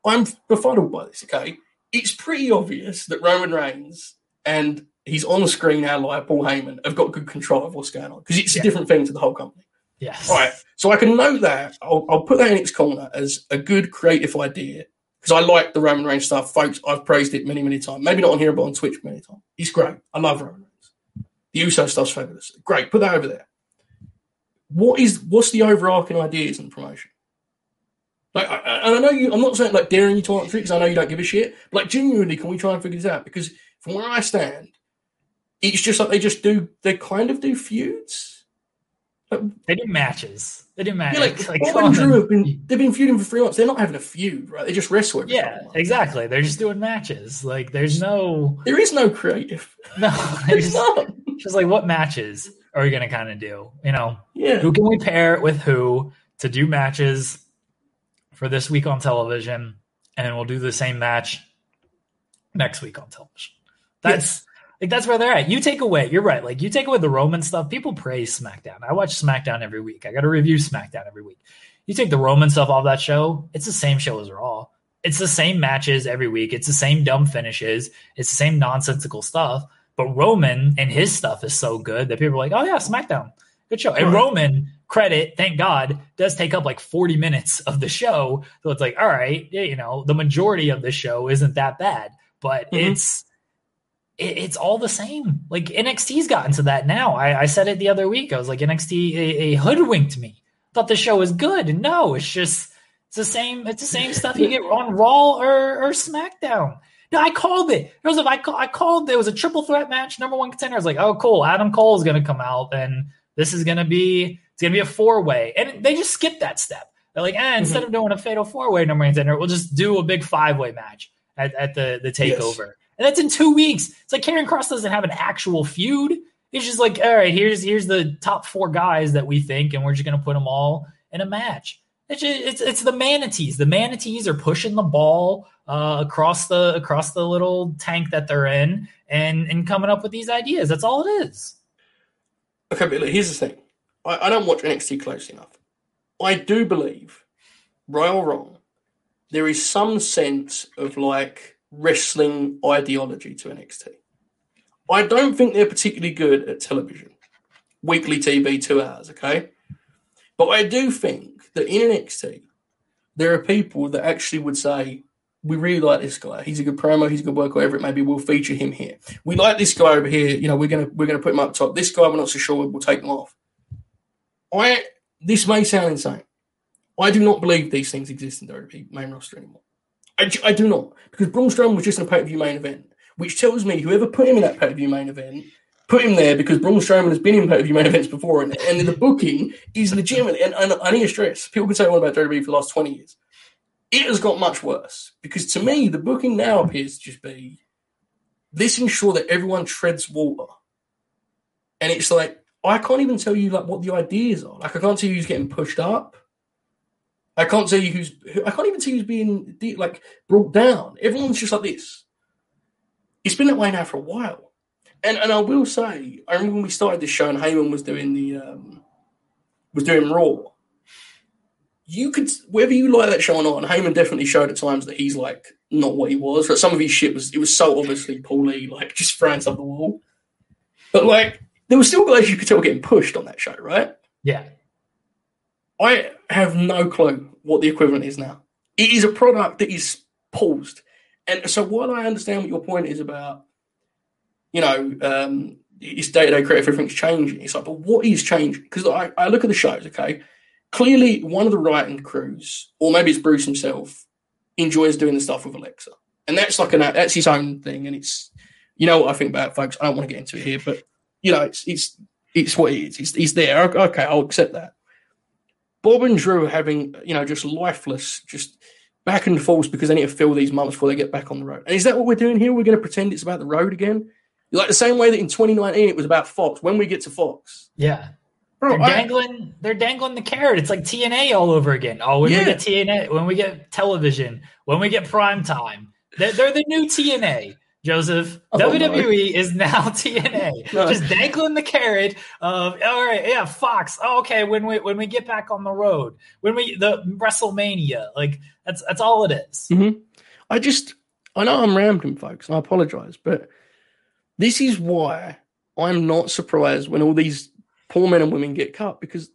I'm befuddled by this. Okay, it's pretty obvious that Roman Reigns and he's on the screen now, like Paul Heyman, have got good control of what's going on because it's yeah. a different thing to the whole company. Yes. All right. So I can note that. I'll, I'll put that in its corner as a good creative idea because I like the Roman Reigns stuff. Folks, I've praised it many, many times. Maybe not on here, but on Twitch many times. It's great. I love Roman Reigns. The Uso stuff's fabulous. Great. Put that over there. What is, what's the overarching ideas in the promotion? Like, I, and I know you, I'm not saying like daring you to answer it because I know you don't give a shit. But like, genuinely, can we try and figure this out? Because from where I stand, it's just like they just do, they kind of do feuds. Like, they do matches. They do matches. Yeah, like, like, Bob and Drew have been, they've been feuding for three months. They're not having a feud, right? They just wrestle. Yeah, exactly. They're just doing matches. Like, there's no. There is no creative. No, there's not. Just like, what matches are we going to kind of do? You know, yeah. Who can we pair with who to do matches for this week on television? And then we'll do the same match next week on television. That's. Yes. Like, that's where they're at. You take away, you're right. Like, you take away the Roman stuff. People praise SmackDown. I watch SmackDown every week. I got to review SmackDown every week. You take the Roman stuff off that show, it's the same show as Raw. It's the same matches every week. It's the same dumb finishes. It's the same nonsensical stuff. But Roman and his stuff is so good that people are like, oh, yeah, SmackDown. Good show. And right. Roman, credit, thank God, does take up like forty minutes of the show. So it's like, all right, you know, the majority of the show isn't that bad. But mm-hmm. it's... it's all the same. Like, N X T's gotten to that now. I, I said it the other week. I was like, N X T a, a hoodwinked me. Thought the show was good. And no, it's just it's the same. It's the same stuff you get on Raw or, or SmackDown. No, I called it. Joseph, I call, I called. There was a triple threat match, number one contender. I was like, oh, cool. Adam Cole is going to come out, and this is going to be it's going to be a four way. And they just skipped that step. They're like, eh, mm-hmm. instead of doing a fatal four way number one contender, we'll just do a big five way match at, at the the takeover. Yes. And that's in two weeks. It's like Karen Cross doesn't have an actual feud. It's just like, all right, here's here's the top four guys that we think, and we're just going to put them all in a match. It's just, it's, it's the manatees. The manatees are pushing the ball uh, across the across the little tank that they're in, and and coming up with these ideas. That's all it is. Okay, but here's the thing. I, I don't watch N X T close enough. I do believe, right or wrong, there is some sense of like wrestling ideology to N X T. I don't think they're particularly good at television. Weekly T V, two hours, okay? But I do think that in N X T, there are people that actually would say, we really like this guy. He's a good promo, he's a good worker, whatever it may be, we'll feature him here. We like this guy over here, you know, we're gonna we're gonna put him up top. This guy, we're not so sure, we'll take him off. I this may sound insane. I do not believe these things exist in W W E main roster anymore. I, I do not, because Braun Strowman was just in a pay-per-view main event, which tells me whoever put him in that pay-per-view main event put him there because Braun Strowman has been in pay-per-view main events before, and, and the booking is legitimate. And, and I need to stress, people can say all about W W E for the last twenty years. It has got much worse because, to me, the booking now appears to just be let's ensure that everyone treads water. And it's like, I can't even tell you like what the ideas are. Like, I can't tell you who's getting pushed up. I can't tell you who's. Who, I can't even tell you who's being de- like brought down. Everyone's just like this. It's been that way now for a while, and and I will say, I remember when we started this show and Heyman was doing the um, was doing Raw. you could, whether you like that show or not, and Heyman definitely showed at times that he's like not what he was. Like some of his shit was, it was so obviously Paul Lee, like just throwing stuff at the wall. But like there were still guys you could tell getting pushed on that show, right? Yeah. I have no clue what the equivalent is now. It is a product that is paused. And so while I understand what your point is about, you know, um, it's day-to-day creative, everything's changing. It's like, but what is changing? Because I, I look at the shows, okay? Clearly, one of the writing crews, or maybe it's Bruce himself, enjoys doing the stuff with Alexa. And that's like an that's his own thing. And it's, you know what I think about it, folks. I don't want to get into it here, but, you know, it's it's it's what it is. It's, it's there. Okay, I'll accept that. Bob and Drew are having, you know, just lifeless, just back and forth because they need to fill these months before they get back on the road. And is that what we're doing here? We're going to pretend it's about the road again? Like the same way that in twenty nineteen it was about Fox. When we get to Fox. Yeah. Bro, they're, I, dangling, they're dangling the carrot. It's like T N A all over again. Oh, when yeah. we get T N A, when we get television, when we get primetime. They're, they're the new T N A, Joseph. Oh, W W E no. is now T N A. No. Just dangling the carrot of, all right, yeah, Fox. Oh, okay, when we when we get back on the road. When we, the WrestleMania. Like, that's, that's all it is. Mm-hmm. I just, I know I'm rambling, folks, and I apologize, but this is why I'm not surprised when all these poor men and women get cut, because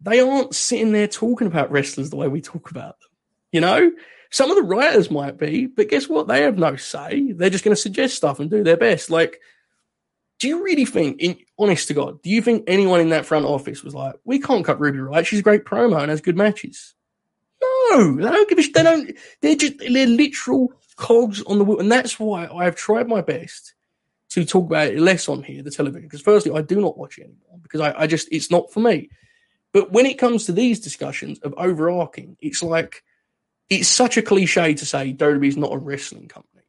they aren't sitting there talking about wrestlers the way we talk about them. You know, some of the writers might be, but guess what? They have no say. They're just going to suggest stuff and do their best. Like, do you really think, in, honest to God, do you think anyone in that front office was like, we can't cut Ruby Riott. She's a great promo and has good matches. No, they don't give a shit. They don't, they're just, they're literal cogs on the wheel. And that's why I have tried my best to talk about it less on here, the television, because firstly, I do not watch it anymore because I, I just, it's not for me. But when it comes to these discussions of overarching, it's like, it's such a cliche to say W W E is not a wrestling company.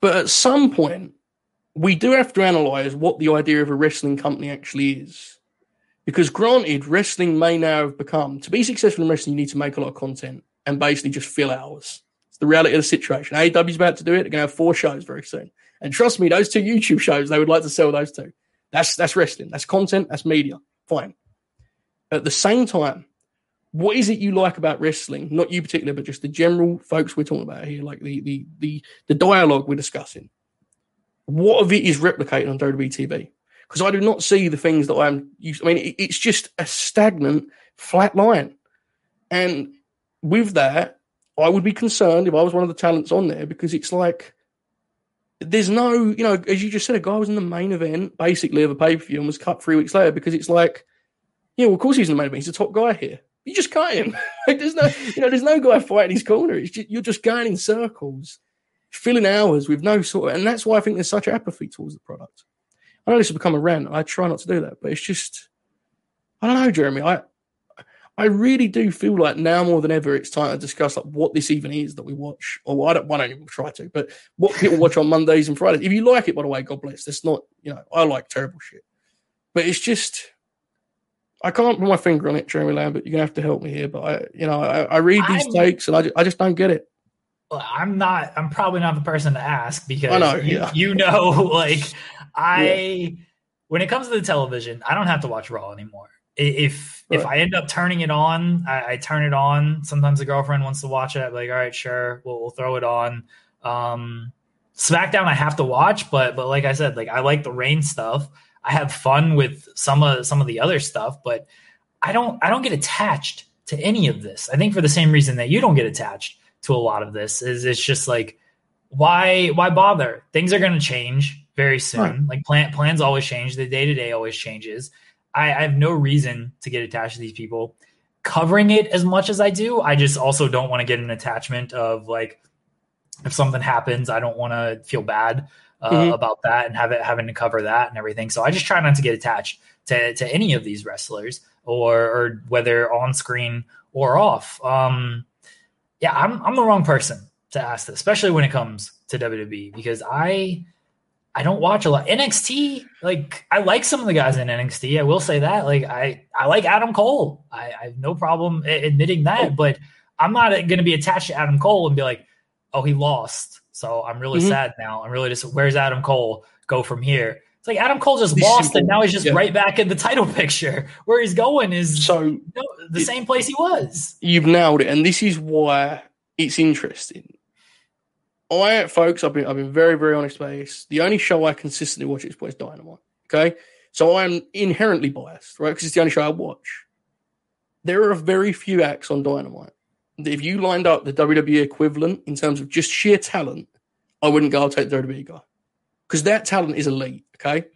But at some point, we do have to analyze what the idea of a wrestling company actually is. Because granted, wrestling may now have become, to be successful in wrestling, you need to make a lot of content and basically just fill hours. It's the reality of the situation. A E W's about to do it. They're going to have four shows very soon. And trust me, those two YouTube shows, they would like to sell those two. That's that's wrestling. That's content. That's media. Fine. At the same time, what is it you like about wrestling? Not you particular, but just the general folks we're talking about here, like the the the, the dialogue we're discussing. What of it is replicated on W W E T V? Because I do not see the things that I'm used to. I mean, it, it's just a stagnant, flat line. And with that, I would be concerned if I was one of the talents on there because it's like, there's no, you know, as you just said, a guy was in the main event, basically, of a pay-per-view and was cut three weeks later because it's like, yeah, well, of course he's in the main event. He's the top guy here. You just cut him. Like, there's no, you know, there's no guy fighting his corner. It's just, you're just going in circles, filling hours with no sort of, and that's why I think there's such apathy towards the product. I know this has become a rant. I try not to do that, but it's just, I don't know, Jeremy. I, I really do feel like now more than ever, it's time to discuss like what this even is that we watch, or I don't, I don't even try to, but what people watch on Mondays and Fridays. If you like it, by the way, God bless. That's not, you know, I like terrible shit, but it's just, I can't put my finger on it, Jeremy Lambert. You're gonna have to help me here, but I, you know, I, I read these I'm, takes and I, I just don't get it. I'm not, I'm probably not the person to ask because I know, you, yeah. you know, like I, yeah. when it comes to the television, I don't have to watch Raw anymore. If right. if I end up turning it on, I, I turn it on. Sometimes the girlfriend wants to watch it. I'm like, all right, sure, we'll, we'll throw it on. Um, SmackDown, I have to watch, but but like I said, like I like the Reigns stuff. I have fun with some of some of the other stuff, but I don't I don't get attached to any of this. I think for the same reason that you don't get attached to a lot of this is it's just like why why bother? Things are going to change very soon. Right. Like plan, plans always change. The day to day always changes. I have no reason to get attached to these people covering it as much as I do. I just also don't want to get an attachment of like, if something happens, I don't want to feel bad uh, mm-hmm. about that and have it having to cover that and everything. So I just try not to get attached to, to any of these wrestlers or, or whether on screen or off. Um, yeah, I'm, I'm the wrong person to ask this, especially when it comes to W W E, because I, I don't watch a lot. N X T, like I like some of the guys in N X T. I will say that. Like I, I like Adam Cole. I, I have no problem a- admitting that, but I'm not going to be attached to Adam Cole and be like, oh, he lost. So I'm really mm-hmm. sad now. I'm really just, where's Adam Cole go from here? It's like Adam Cole just this lost simple, and now he's just yeah. right back in the title picture. Where he's going is so you know, the it, same place he was. You've nailed it, and this is why it's interesting. I, folks, I've been I've been very, very honest about this. The only show I consistently watch at this point is Dynamite, okay? So I'm inherently biased, right, because it's the only show I watch. There are very few acts on Dynamite. If you lined up the W W E equivalent in terms of just sheer talent, I wouldn't go, I'll take the W W E guy. Because that talent is elite, okay?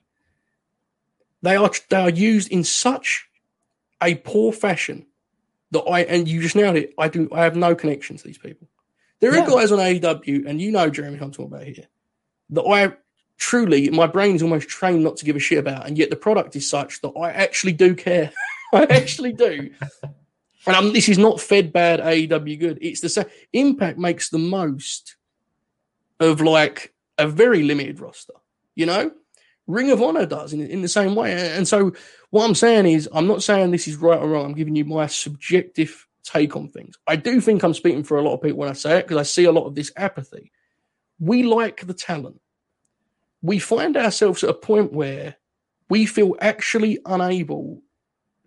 They are they are used in such a poor fashion that I, and you just nailed it, I do. I have no connection to these people. There yeah. are guys on A E W, and you know, Jeremy, who I'm talking about here, that I truly, my brain's almost trained not to give a shit about, and yet the product is such that I actually do care. I actually do. And I'm, this is not fed bad A E W good. It's the same. Impact makes the most of, like, a very limited roster, you know? Ring of Honor does in, in the same way. And so what I'm saying is, I'm not saying this is right or wrong. I'm giving you my subjective take on things. I do think I'm speaking for a lot of people when I say it, because I see a lot of this apathy. We like the talent. We find ourselves at a point where we feel actually unable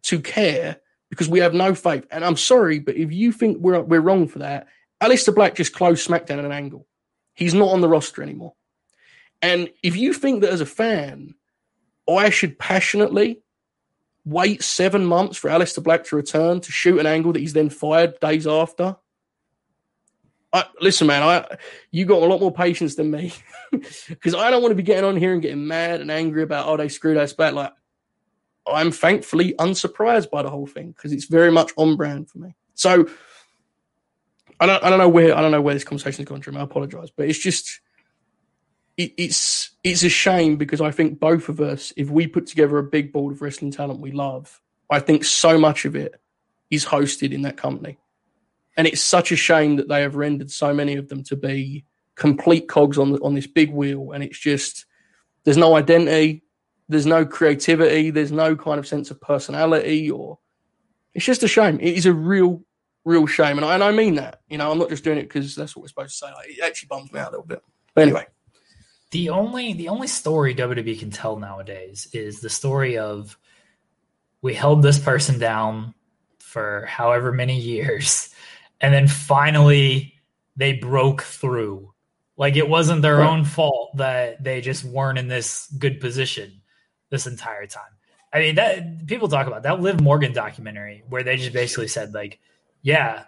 to care because we have no faith. And I'm sorry, but if you think we're we're wrong for that, Aleister Black just closed SmackDown at an angle. He's not on the roster anymore. And if you think that as a fan, I should passionately wait seven months for Aleister Black to return to shoot an angle that he's then fired days after. I, listen, man, I you got a lot more patience than me because I don't want to be getting on here and getting mad and angry about, oh, they screwed us back. Like, I'm thankfully unsurprised by the whole thing because it's very much on brand for me. So I don't, I don't know where I don't know where this conversation has gone from. I apologize, but it's just it, it's it's a shame because I think both of us, if we put together a big board of wrestling talent we love, I think so much of it is hosted in that company, and it's such a shame that they have rendered so many of them to be complete cogs on on this big wheel, and it's just there's no identity, there's no creativity, there's no kind of sense of personality, or it's just a shame. It is a real. Real shame, and I, and I mean that. You know, I'm not just doing it because that's what we're supposed to say. Like, it actually bums me out a little bit. But anyway, the only the only story W W E can tell nowadays is the story of we held this person down for however many years, and then finally they broke through. Like it wasn't their right. own fault that they just weren't in this good position this entire time. I mean, that people talk about that Liv Morgan documentary where they just basically said like. Yeah,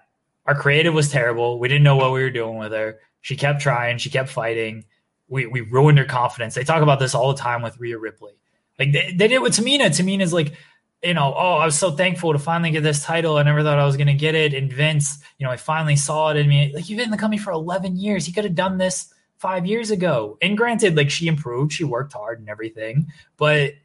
our creative was terrible. We didn't know what we were doing with her. She kept trying. She kept fighting. We we ruined her confidence. They talk about this all the time with Rhea Ripley. Like they, they did with Tamina. Tamina's like, you know, oh, I was so thankful to finally get this title. I never thought I was going to get it. And Vince, you know, I finally saw it in me. Like you've been in the company for eleven years. He could have done this five years ago. And granted, like she improved. She worked hard and everything. But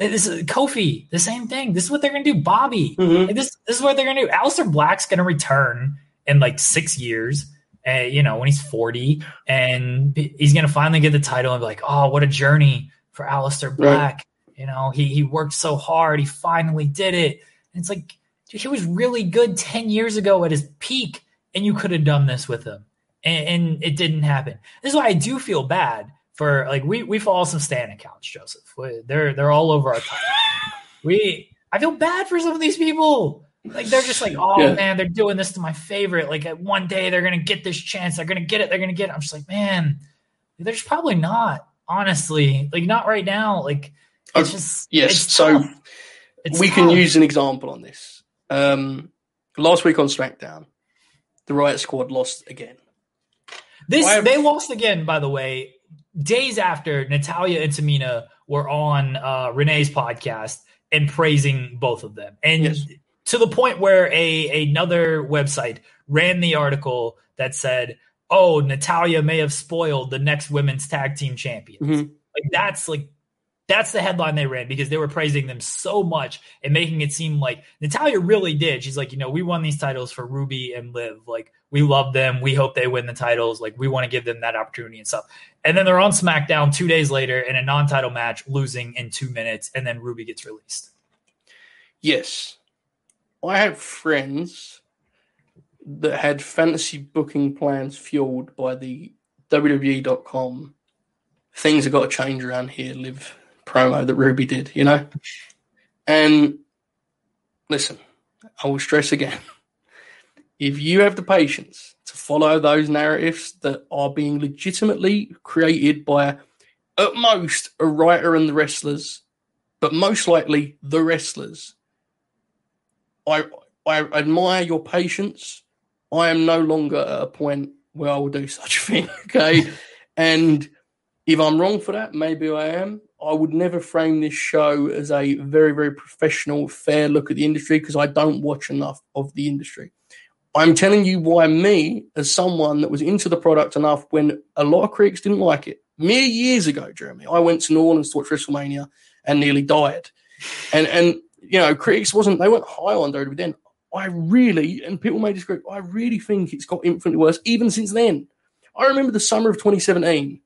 this is Kofi, the same thing. This is what they're going to do. Bobby, mm-hmm. like this, this is what they're going to do. Aleister Black's going to return in like six years, uh, you know, when he's forty. And he's going to finally get the title and be like, oh, what a journey for Aleister Black. Right. You know, he he worked so hard. He finally did it. And it's like, dude, he was really good ten years ago at his peak, and you could have done this with him. And, and it didn't happen. This is why I do feel bad. For like we we follow some Stan accounts, Joseph. We, they're they're all over our time. We I feel bad for some of these people. Like they're just like, oh yeah. man, they're doing this to my favorite. Like one day they're gonna get this chance. They're gonna get it. They're gonna get it. I'm just like, man, they're just probably not. Honestly, like not right now. Like it's just uh, yes. It's so it's we tough. Can use an example on this. Um, last week on SmackDown, the Riott Squad lost again. This have, they lost again, by the way. Days after Natalia and Tamina were on uh, Renee's podcast and praising both of them. And yes. to the point where a another website ran the article that said, oh, Natalia may have spoiled the next women's tag team champions. Mm-hmm. Like that's like that's the headline they ran because they were praising them so much and making it seem like Natalia really did. She's like, you know, we won these titles for Ruby and Liv. Like, we love them. We hope they win the titles. Like, we want to give them that opportunity and stuff. And then they're on SmackDown two days later in a non-title match, losing in two minutes, and then Ruby gets released. Yes. I have friends that had fantasy booking plans fueled by the W W E dot com. Things have got to change around here, Liv. promo that Ruby did, you know? And listen, I will stress again, if you have the patience to follow those narratives that are being legitimately created by at most a writer and the wrestlers, but most likely the wrestlers, I I admire your patience. I am no longer at a point where I will do such a thing, okay? And if I'm wrong for that, maybe I am. I would never frame this show as a very, very professional, fair look at the industry because I don't watch enough of the industry. I'm telling you why me, as someone that was into the product enough when a lot of critics didn't like it. Mere years ago, Jeremy, I went to New Orleans to watch WrestleMania and nearly died. And, and you know, critics wasn't, they weren't high on W W E then. I really, and people made this group, I really think it's got infinitely worse, even since then. I remember the summer of twenty seventeen,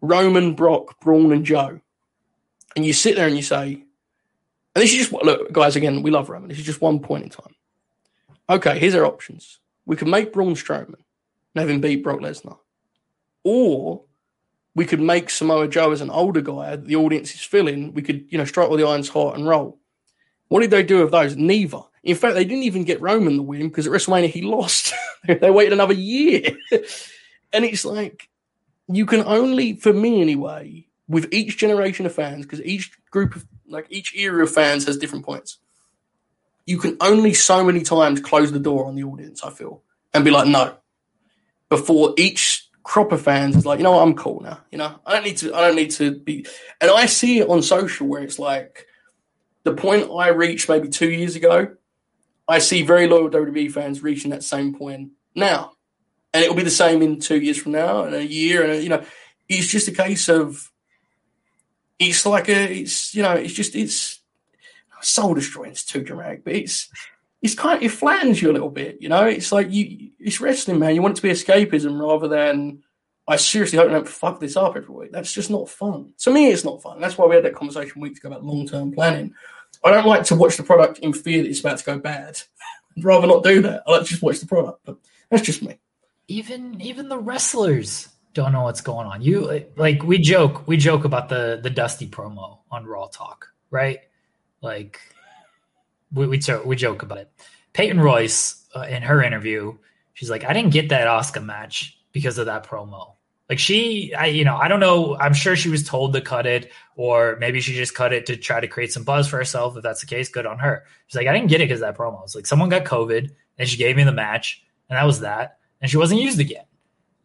Roman, Brock, Braun, and Joe. And you sit there and you say, and this is just, look, guys, again, we love Roman. This is just one point in time. Okay, here's our options. We could make Braun Strowman and have him beat Brock Lesnar. Or we could make Samoa Joe as an older guy that the audience is filling. We could, you know, strike all the irons hot and roll. What did they do with those? Neither. In fact, they didn't even get Roman the win because at WrestleMania he lost. They waited another year. And it's like, you can only, for me anyway, with each generation of fans, because each group of, like, each era of fans has different points. You can only so many times close the door on the audience, I feel, and be like, no. Before each crop of fans is like, you know what, I'm cool now. You know, I don't need to, I don't need to be. And I see it on social where it's like, the point I reached maybe two years ago, I see very loyal W W E fans reaching that same point now. And it will be the same in two years from now and a year. And, a, you know, it's just a case of, it's like a, it's, you know, it's just, it's soul destroying. It's too dramatic, but it's, it's kind of, it flattens you a little bit, you know, it's like you, it's wrestling, man. You want it to be escapism rather than, I seriously hope I don't fuck this up every week. That's just not fun. To me, it's not fun. That's why we had that conversation weeks ago about long-term planning. I don't like to watch the product in fear that it's about to go bad. I'd rather not do that. I like to just watch the product, but that's just me. Even even the wrestlers don't know what's going on. You like we joke we joke about the the Dusty promo on Raw Talk, right? Like we we, we joke about it. Peyton Royce uh, in her interview, she's like, I didn't get that Asuka match because of that promo. Like she, I you know, I don't know. I'm sure she was told to cut it, or maybe she just cut it to try to create some buzz for herself. If that's the case, good on her. She's like, I didn't get it because of that promo. It's like someone got COVID and she gave me the match, and that was that. And she wasn't used again.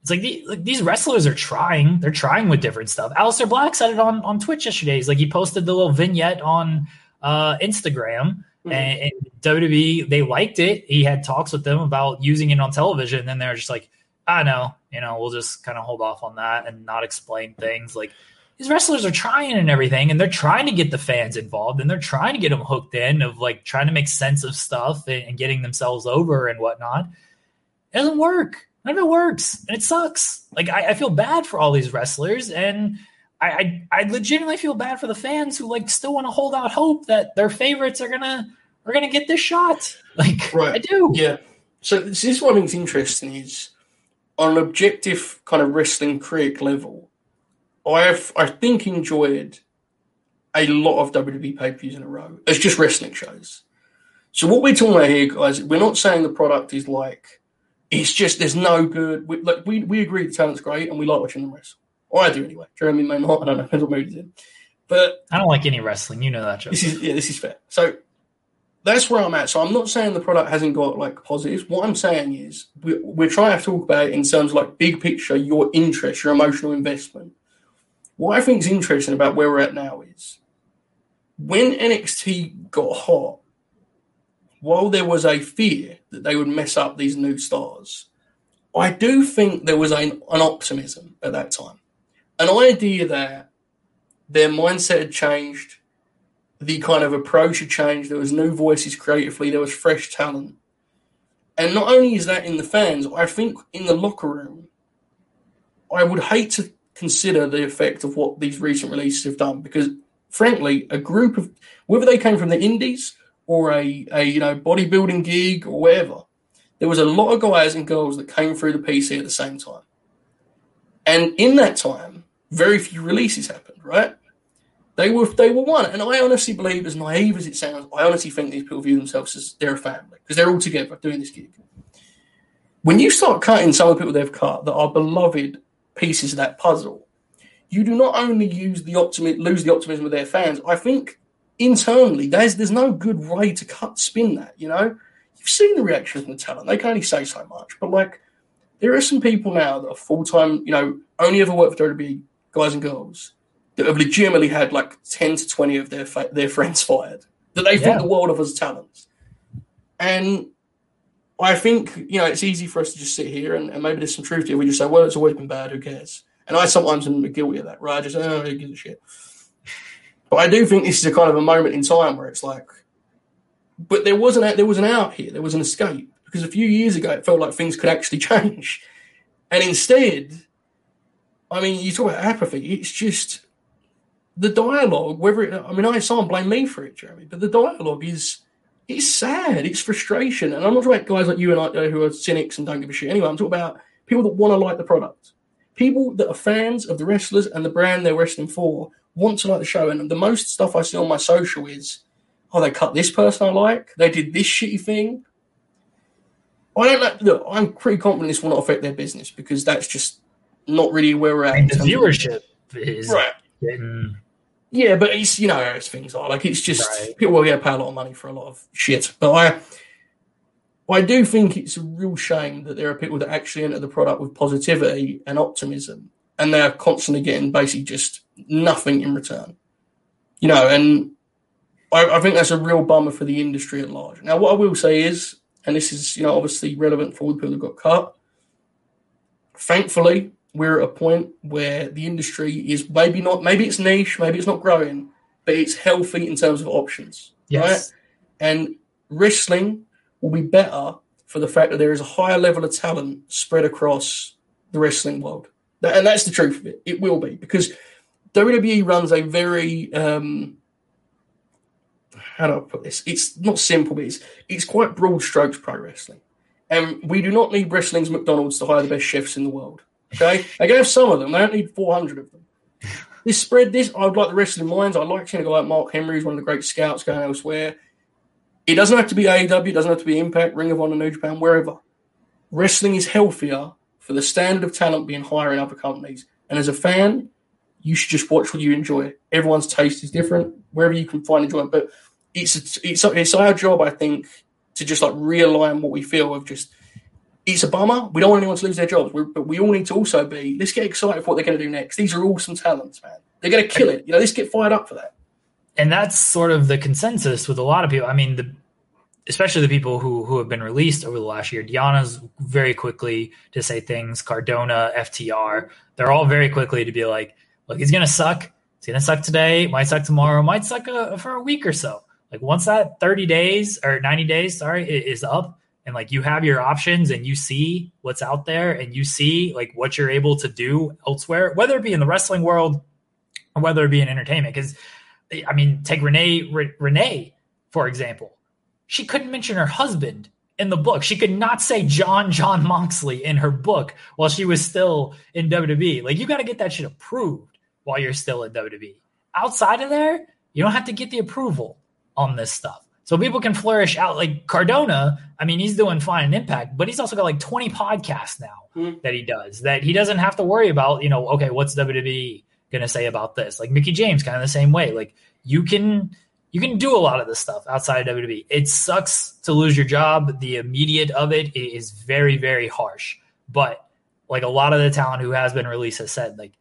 It's like, the, like these wrestlers are trying. They're trying with different stuff. Aleister Black said it on, on Twitch yesterday. He's like, he posted the little vignette on uh, Instagram. Mm-hmm. And, and W W E, they liked it. He had talks with them about using it on television. And then they're just like, I know, you know, we'll just kind of hold off on that and not explain things. Like these wrestlers are trying and everything. And they're trying to get the fans involved. And they're trying to get them hooked in of like trying to make sense of stuff and, and getting themselves over and whatnot. It doesn't work. None of it works. And it sucks. Like, I, I feel bad for all these wrestlers. And I, I I legitimately feel bad for the fans who, like, still want to hold out hope that their favorites are going to are gonna get this shot. Like, right. I do. Yeah. So this is what I think is interesting is, on an objective kind of wrestling critic level, I have, I think, enjoyed a lot of W W E pay-per-views in a row. It's just wrestling shows. So what we're talking about here, guys, we're not saying the product is like, it's just there's no good. We, like we we agree the talent's great and we like watching them wrestle. Or I do anyway. Jeremy may not. I don't know. Depends what mood he's in. But I don't like any wrestling. You know that, Jeremy. This is yeah. This is fair. So that's where I'm at. So I'm not saying the product hasn't got like positives. What I'm saying is we, we're trying to talk about it in terms of like big picture, your interest, your emotional investment. What I think is interesting about where we're at now is when N X T got hot. While there was a fear that they would mess up these new stars, I do think there was a, an optimism at that time. An idea that their mindset had changed, the kind of approach had changed, there was new voices creatively, there was fresh talent. And not only is that in the fans, I think in the locker room, I would hate to consider the effect of what these recent releases have done because, frankly, a group of, whether they came from the indies or a, a you know bodybuilding gig or whatever, there was a lot of guys and girls that came through the P C at the same time. And in that time, very few releases happened, right? They were they were one. And I honestly believe, as naive as it sounds, I honestly think these people view themselves as they're a family because they're all together doing this gig. When you start cutting some of the people they've cut that are beloved pieces of that puzzle, you do not only use the optimi- lose the optimism of their fans, I think internally there's there's no good way to cut spin that, you know? You've seen the reaction from the talent. They can only say so much. But, like, there are some people now that are full-time, you know, only ever work for W W E, guys and girls, that have legitimately had, like, ten to twenty of their fa- their friends fired, that they yeah. think the world of as talents. And I think, you know, it's easy for us to just sit here and, and maybe there's some truth here. We just say, well, it's always been bad. Who cares? And I sometimes am guilty of that, right? I just, oh, who gives a shit? But I do think this is a kind of a moment in time where it's like, but there was an, there was an out here. There was an escape. Because a few years ago, it felt like things could actually change. And instead, I mean, you talk about apathy. It's just the dialogue, whether it, I mean, I can't blame me for it, Jeremy, but the dialogue is, it's sad. It's frustration. And I'm not talking about guys like you and I who are cynics and don't give a shit. Anyway, I'm talking about people that want to like the product. People that are fans of the wrestlers and the brand they're wrestling for want to like the show. And the most stuff I see on my social is, oh, they cut this person I like. They did this shitty thing. I don't like, look, I'm pretty confident this will not affect their business because that's just not really where we're at. I mean, the viewership is right. Getting... Yeah, but it's, you know, it's things are like, it's just right. People will get paid a lot of money for a lot of shit. But I I do think it's a real shame that there are people that actually enter the product with positivity and optimism and they're constantly getting basically just nothing in return. You know, and I, I think that's a real bummer for the industry at large. Now, what I will say is, and this is, you know, obviously relevant for all the people that got cut, thankfully, we're at a point where the industry is maybe not, maybe it's niche, maybe it's not growing, but it's healthy in terms of options. Yes. Right? And wrestling will be better for the fact that there is a higher level of talent spread across the wrestling world. That, and that's the truth of it. It will be because W W E runs a very, um, how do I put this? It's not simple, but it's, it's quite broad strokes pro wrestling. And we do not need wrestling's McDonald's to hire the best chefs in the world. Okay, they can have some of them. They don't need four hundred of them. This spread, this, I'd like the wrestling minds. I like seeing a guy like Mark Henry, who's one of the great scouts going elsewhere. It doesn't have to be A E W. It doesn't have to be Impact, Ring of Honor, New Japan, wherever. Wrestling is healthier for the standard of talent being higher in other companies. And as a fan, you should just watch what you enjoy. Everyone's taste is different, wherever you can find enjoyment. But it's a, it's a, it's our job, I think, to just like realign what we feel of just. It's a bummer. We don't want anyone to lose their jobs, We're, but we all need to also be, let's get excited for what they're going to do next. These are awesome talents, man. They're going to kill it. You know, let's get fired up for that. And that's sort of the consensus with a lot of people. I mean, the, especially the people who who have been released over the last year. Deanna's very quickly to say things. Cardona, F T R, they're all very quickly to be like, look, he's going to suck. It's going to suck today. Might suck tomorrow. Might suck a, for a week or so. Like once that thirty days or ninety days, sorry, is up, and like you have your options and you see what's out there and you see like what you're able to do elsewhere, whether it be in the wrestling world or whether it be in entertainment. Because I mean, take Renee, Re- Renee, for example, she couldn't mention her husband in the book. She could not say John, John Moxley in her book while she was still in W W E. Like you got to get that shit approved while you're still in W W E. Outside of there, you don't have to get the approval on this stuff. So people can flourish out like Cardona. I mean, he's doing fine in Impact, but he's also got like twenty podcasts now mm-hmm. that he does that he doesn't have to worry about, you know, okay, what's W W E going to say about this? Like Mickie James, kind of the same way. Like you can, you can do a lot of this stuff outside of W W E. It sucks to lose your job. The immediate of it is very, very harsh, but like a lot of the talent who has been released has said, like,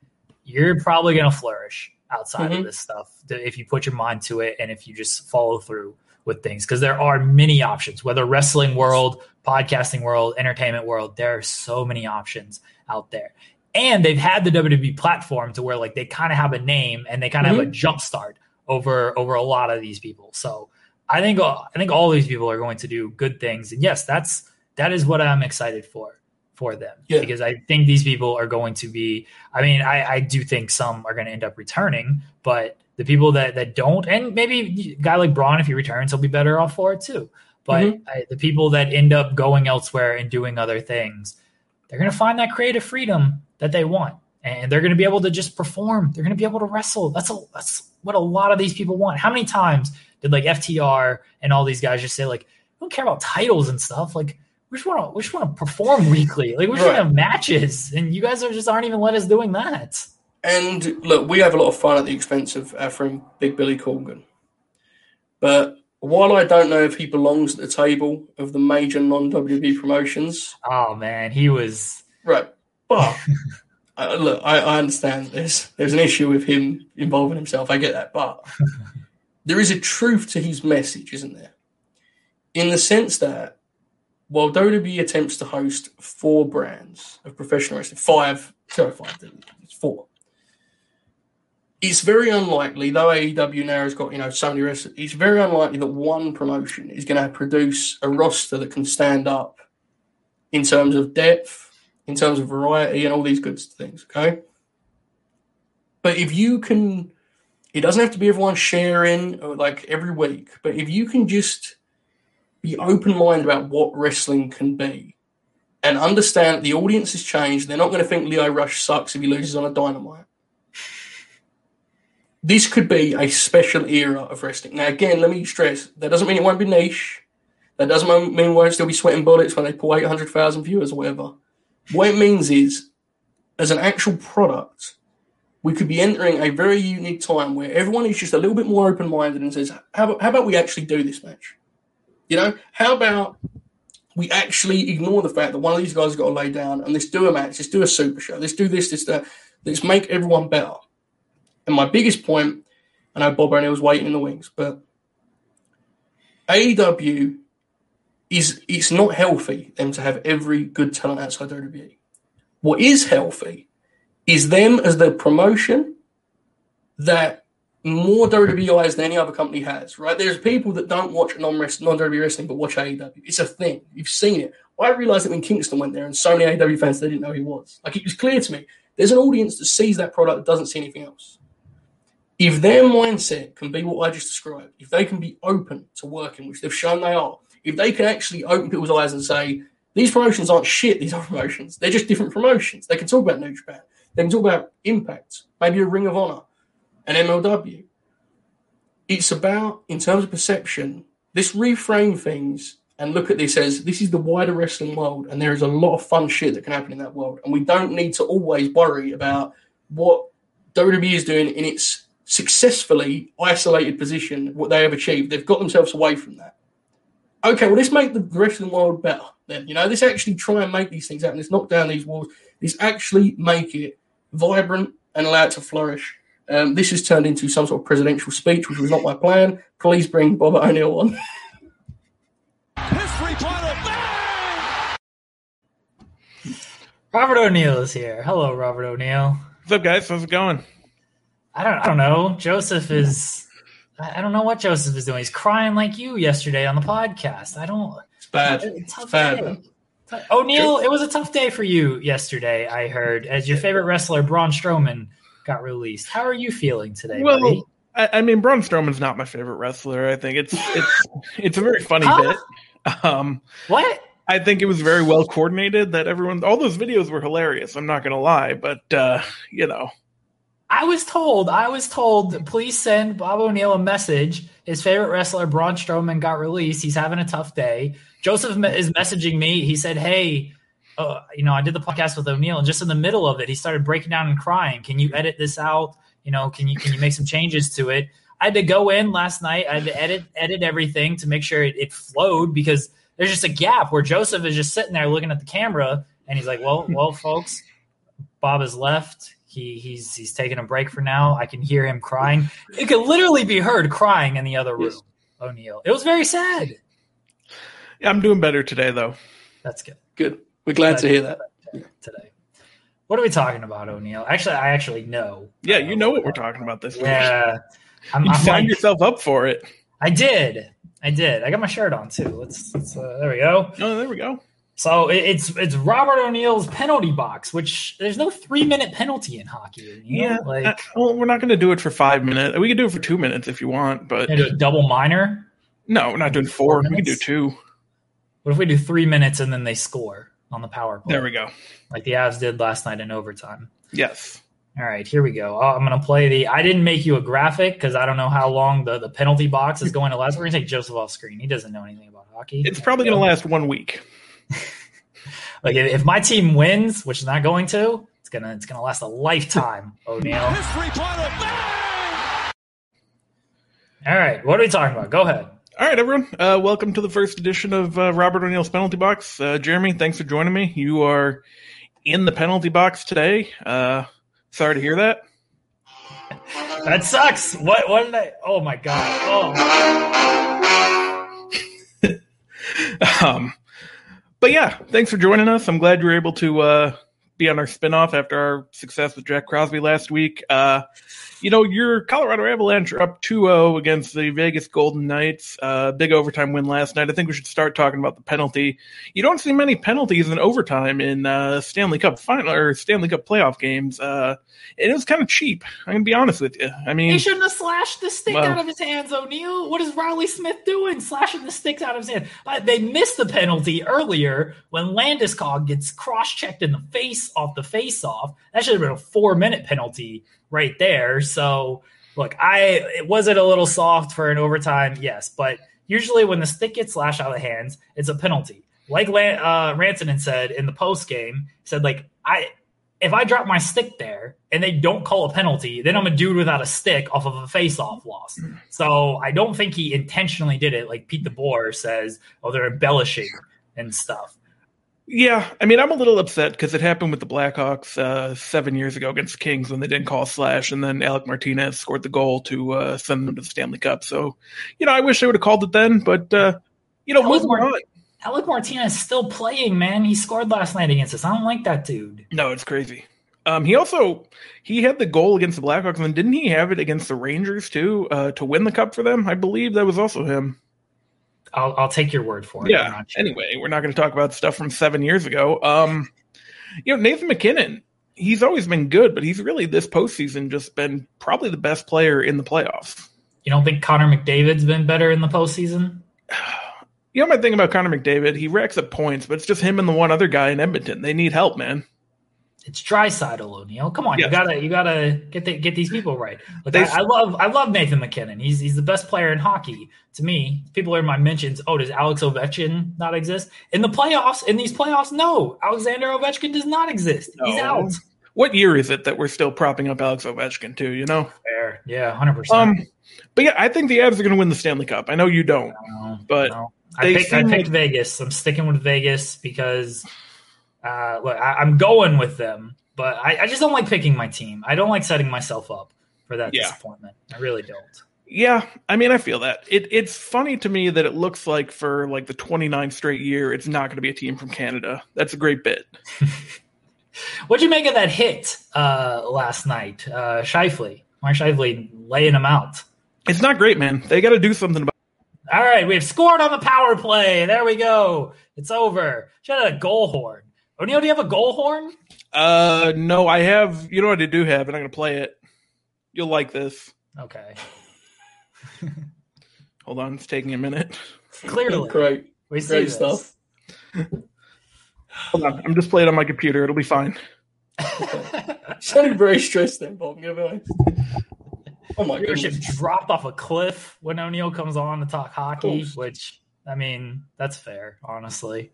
you're probably going to flourish outside mm-hmm. of this stuff if you put your mind to it. And if you just follow through with things, because there are many options, whether wrestling world, podcasting world, entertainment world, there are so many options out there. And they've had the W W E platform to where like they kind of have a name and they kind of mm-hmm. have a jump start over over a lot of these people. So I think I think all these people are going to do good things. And yes, that's that is what I'm excited for for them. Yeah. Because I think these people are going to be, I mean, I, I do think some are going to end up returning, but the people that, that don't, and maybe a guy like Braun, if he returns, he'll be better off for it too. But mm-hmm. I, the people that end up going elsewhere and doing other things, they're going to find that creative freedom that they want. and they're going to be able to just perform. They're going to be able to wrestle. That's a, that's what a lot of these people want. How many times did like F T R and all these guys just say like, we don't care about titles and stuff. Like we just want to, we just want to perform weekly. Like we just right. want to have matches, and you guys are just aren't even let us doing that. And look, we have a lot of fun at the expense of our friend Big Billy Corgan. But while I don't know if he belongs at the table of the major non-W W E promotions. Oh, man, he was... Right, but uh, look, I, I understand this. There's an issue with him involving himself. I get that, but there is a truth to his message, isn't there? In the sense that while W W E attempts to host four brands of professional wrestling, five, sorry, five, it's four. It's very unlikely, though A E W now has got, you know, so many wrestlers, it's very unlikely that one promotion is going to produce a roster that can stand up in terms of depth, in terms of variety, and all these good things, okay? But if you can, it doesn't have to be everyone sharing, or like, every week, but if you can just be open-minded about what wrestling can be and understand that the audience has changed, they're not going to think Leo Rush sucks if he loses on a Dynamite. This could be a special era of wrestling. Now, again, let me stress, that doesn't mean it won't be niche. That doesn't mean we won't still be sweating bullets when they pull eight hundred thousand viewers or whatever. What it means is, as an actual product, we could be entering a very unique time where everyone is just a little bit more open-minded and says, how, how about we actually do this match? You know, how about we actually ignore the fact that one of these guys has got to lay down and let's do a match, let's do a super show, let's do this, this, that. Let's make everyone better. And my biggest point, I know Bob O'Neill's waiting in the wings, but A E W, is it's not healthy them to have every good talent outside W W E. What is healthy is them as the promotion that more W W E eyes than any other company has, right? There's people that don't watch non-W W E wrestling but watch A E W. It's a thing. You've seen it. I realised that when Kingston went there and so many A E W fans, they didn't know who he was. Like, it was clear to me. There's an audience that sees that product that doesn't see anything else. If their mindset can be what I just described, if they can be open to working, which they've shown they are, if they can actually open people's eyes and say, these promotions aren't shit, these are promotions. They're just different promotions. They can talk about New Japan. They can talk about Impact, maybe a Ring of Honor, an M L W. It's about, in terms of perception, let's reframe things and look at this as this is the wider wrestling world and there is a lot of fun shit that can happen in that world. And we don't need to always worry about what W W E is doing in its successfully isolated position, what they have achieved. They've got themselves away from that. Okay, well, let's make the rest of the world better then. You know, let's actually try and make these things happen. Let's knock down these walls. Let's actually make it vibrant and allow it to flourish. Um, this has turned into some sort of presidential speech, which was not my plan. Please bring Bob O'Neill on. History title match! Robert O'Neill is here. Hello, Robert O'Neill. What's up, guys? How's it going? I don't I don't know. Joseph is I don't know what Joseph is doing. He's crying like you yesterday on the podcast. I don't It's bad. It's tough it's bad. Day. O'Neill, it was a tough day for you yesterday, I heard, as your favorite wrestler Braun Strowman got released. How are you feeling today, well, buddy? I, I mean, Braun Strowman's not my favorite wrestler. I think it's it's it's a very funny huh? bit. Um, what? I think it was very well coordinated that everyone all those videos were hilarious, I'm not gonna lie, but uh, you know. I was told, I was told, please send Bob O'Neill a message. His favorite wrestler, Braun Strowman, got released. He's having a tough day. Joseph is messaging me. He said, hey, uh, you know, I did the podcast with O'Neill, and just in the middle of it, he started breaking down and crying. Can you edit this out? You know, can you can you make some changes to it? I had to go in last night. I had to edit, edit everything to make sure it, it flowed, because there's just a gap where Joseph is just sitting there looking at the camera, and he's like, well, well, folks, Bob has left. He he's he's taking a break for now. I can hear him crying. It could literally be heard crying in the other room, yes. O'Neill. It was very sad. Yeah, I'm doing better today, though. That's good. Good. We're glad, glad to hear that today. What are we talking about, O'Neill? Actually, I actually know. Yeah, you know what we're talking about this week. Yeah, I'm, you I'm signed like, yourself up for it. I did. I did. I got my shirt on too. Let's. let's uh, there we go. Oh, there we go. So it's it's Robert O'Neill's penalty box, which there's no three minute penalty in hockey. You know? Yeah, like I, well, we're not going to do it for five minutes. We can do it for two minutes if you want, but do a double minor. No, we're not doing four. four we can do two. What if we do three minutes and then they score? on the power play. There we go. Like the Avs did last night in overtime. Yes. All right, here we go. I'm going to play the – I didn't make you a graphic because I don't know how long the, the penalty box is going to last. We're going to take Joseph off screen. He doesn't know anything about hockey. It's probably going to last one week. Like if my team wins, which is not going to, it's going to it's gonna last a lifetime, O'Neal. All right, what are we talking about? Go ahead. All right, everyone. Uh, welcome to the first edition of uh, Robert O'Neal's Penalty Box. Uh, Jeremy, thanks for joining me. You are in the penalty box today. Uh Sorry to hear that. That sucks. What? What did I? Oh my god. Oh. um. But yeah, thanks for joining us. I'm glad you were able to uh, be on our spinoff after our success with Jack Crosby last week. Uh, you know, your Colorado Avalanche are up two oh against the Vegas Golden Knights. Uh, big overtime win last night. I think we should start talking about the penalty. You don't see many penalties in overtime in uh, Stanley Cup final or Stanley Cup playoff games. Uh, and it was kind of cheap. I'm gonna be honest with you. I mean, he shouldn't have slashed the stick well, out of his hands, O'Neal. What is Riley Smith doing? Slashing the sticks out of his hand. Uh, they missed the penalty earlier when Landeskog gets cross-checked in the face off the face-off. That should have been a four-minute penalty right there. So look, I it was it a little soft for an overtime? Yes, but usually when the stick gets slashed out of the hands, it's a penalty. Like uh, Rantanen said in the post game, said like I if I drop my stick there and they don't call a penalty, then I'm a dude without a stick off of a face-off loss. So I don't think he intentionally did it. Like Pete DeBoer says, oh, they're embellishing and stuff. Yeah, I mean, I'm a little upset because it happened with the Blackhawks uh, seven years ago against the Kings when they didn't call a slash, and then Alec Martinez scored the goal to uh, send them to the Stanley Cup. So, you know, I wish they would have called it then, but, uh, you know, Alec, Mar- Alec Martinez is still playing, man. He scored last night against us. I don't like that dude. No, it's crazy. Um, he also he had the goal against the Blackhawks, and didn't he have it against the Rangers, too, uh, to win the Cup for them? I believe that was also him. I'll, I'll take your word for it. Yeah. Sure. Anyway, we're not going to talk about stuff from seven years ago. Um, you know, Nathan McKinnon, he's always been good, but he's really this postseason just been probably the best player in the playoffs. You don't think Connor McDavid's been better in the postseason? You know my thing about Connor McDavid? He racks up points, but it's just him and the one other guy in Edmonton. They need help, man. It's Draisaitl, O'Neal. Come on, yes. you gotta you gotta get the, get these people right. Look, I, I love I love Nathan McKinnon. He's he's the best player in hockey to me. People are in my mentions. Oh, does Alex Ovechkin not exist in the playoffs? In these playoffs, no, Alexander Ovechkin does not exist. No. He's out. What year is it that we're still propping up Alex Ovechkin too? You know, fair, yeah, hundred um, percent. But yeah, I think the Avs are going to win the Stanley Cup. I know you don't, no, but no. I picked, I picked like- Vegas. I'm sticking with Vegas because. Uh, look, I, I'm going with them, but I, I just don't like picking my team. I don't like setting myself up for that yeah. disappointment. I really don't. Yeah, I mean, I feel that. It, it's funny to me that it looks like for like the twenty-ninth straight year, it's not going to be a team from Canada. That's a great bit. What'd you make of that hit uh, last night? Uh, Shifley, Mark Shifley laying him out. It's not great, man. They got to do something about it. All right, we've scored on the power play. There we go. It's over. She had a goal horn. O'Neal, do you have a goal horn? Uh, no, I have. You know what I do have, and I'm going to play it. You'll like this. Okay. Hold on, it's taking a minute. Clearly. Great. We see this. Stuff. Hold on, I'm just playing it on my computer. It'll be fine. Okay. Sounded very stressed then, Bob. I'm going to be honest. Oh, my goodness. Your ship dropped off a cliff when O'Neal comes on to talk hockey, which, I mean, that's fair, honestly.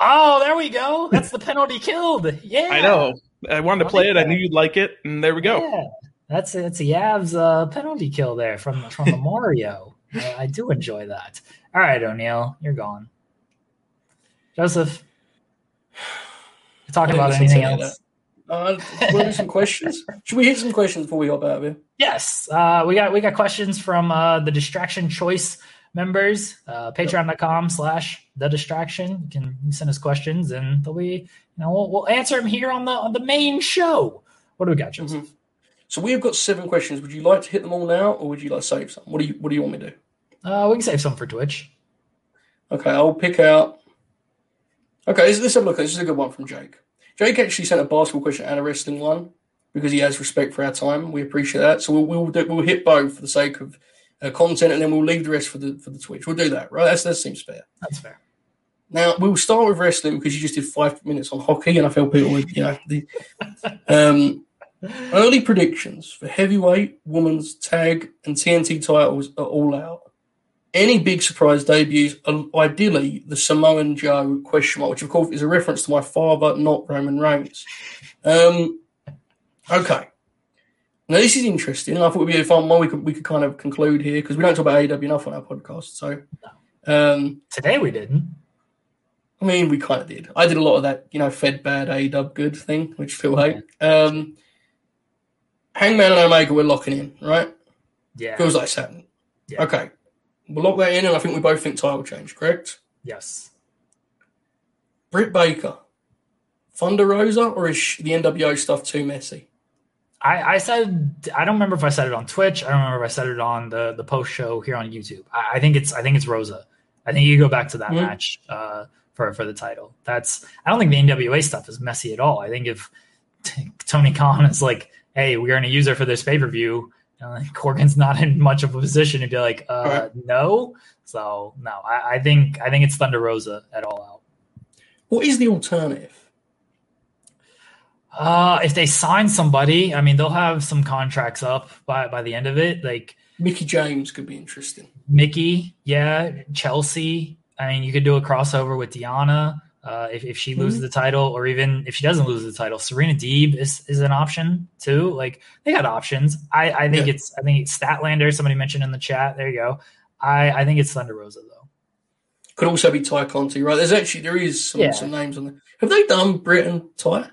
Oh, there we go. That's the penalty killed. Yeah. I know. I wanted to play it. I knew you'd like it. And there we go. Yeah. That's it's the Avs uh, penalty kill there from, from the Mario. uh, I do enjoy that. All right, O'Neal, you're gone. Joseph, you're talking about anything else? Uh, we'll some questions. Should we hit some questions before we hop out of here? Yes. Uh, we got we got questions from uh, the Distraction Choice members, uh, patreon.com slash the distraction. You can send us questions and they'll be, you know, we'll, we'll answer them here on the on the main show. What do we got, Joseph? Mm-hmm. So we've got seven questions. Would you like to hit them all now or would you like to save some? What do you what do you want me to do? Uh, we can save some for Twitch. Okay, I'll pick out. Okay, let's, let's have a look. This is a good one from Jake. Jake actually sent a basketball question and a wrestling one because he has respect for our time. We appreciate that. So we'll we'll, do, we'll hit both for the sake of Uh, content, and then we'll leave the rest for the for the Twitch. We'll do that, right? That's, that seems fair. That's fair. Now, we'll start with wrestling because you just did five minutes on hockey, and I felt people would, you know. The, um, early predictions for heavyweight, women's, tag, and T N T titles are all out. Any big surprise debuts, ideally the Samoa Joe question mark, which of course is a reference to my father, not Roman Reigns. Um, okay. Now, this is interesting, and I thought it would be a fun one we could, we could kind of conclude here, because we don't talk about A E W enough on our podcast. So um, today we didn't. I mean, we kind of did. I did a lot of that, you know, fed bad, A E W good thing, which Phil hate. Um, Hangman and Omega, we're locking in, right? Yeah. Feels like Saturn. Yeah. Okay. We'll lock that in, and I think we both think title change, correct? Yes. Britt Baker, Thunder Rosa, or is the N W O stuff too messy? I, I said I don't remember if I said it on Twitch. I don't remember if I said it on the, the post show here on YouTube. I, I think it's I think it's Rosa. I think you go back to that mm-hmm. match uh, for for the title. That's I don't think the N W A stuff is messy at all. I think if t- Tony Khan is like, hey, we're going to use her for this pay per view, uh, Corgan's not in much of a position to be like, uh, right. no. So no, I, I think I think it's Thunder Rosa at All Out. What is the alternative? Uh, if they sign somebody, I mean, they'll have some contracts up by, by the end of it. Like Mickie James could be interesting. Mickie, yeah, Chelsea. I mean, you could do a crossover with Deanna uh, if if she mm-hmm. loses the title, or even if she doesn't lose the title, Serena Deeb is, is an option too. Like they got options. I, I think yeah. it's I think it's Statlander. Somebody mentioned in the chat. There you go. I, I think it's Thunder Rosa though. Could also be Ty Conti, right? There's actually there is some, yeah. some names on there. Have they done Britt and Ty?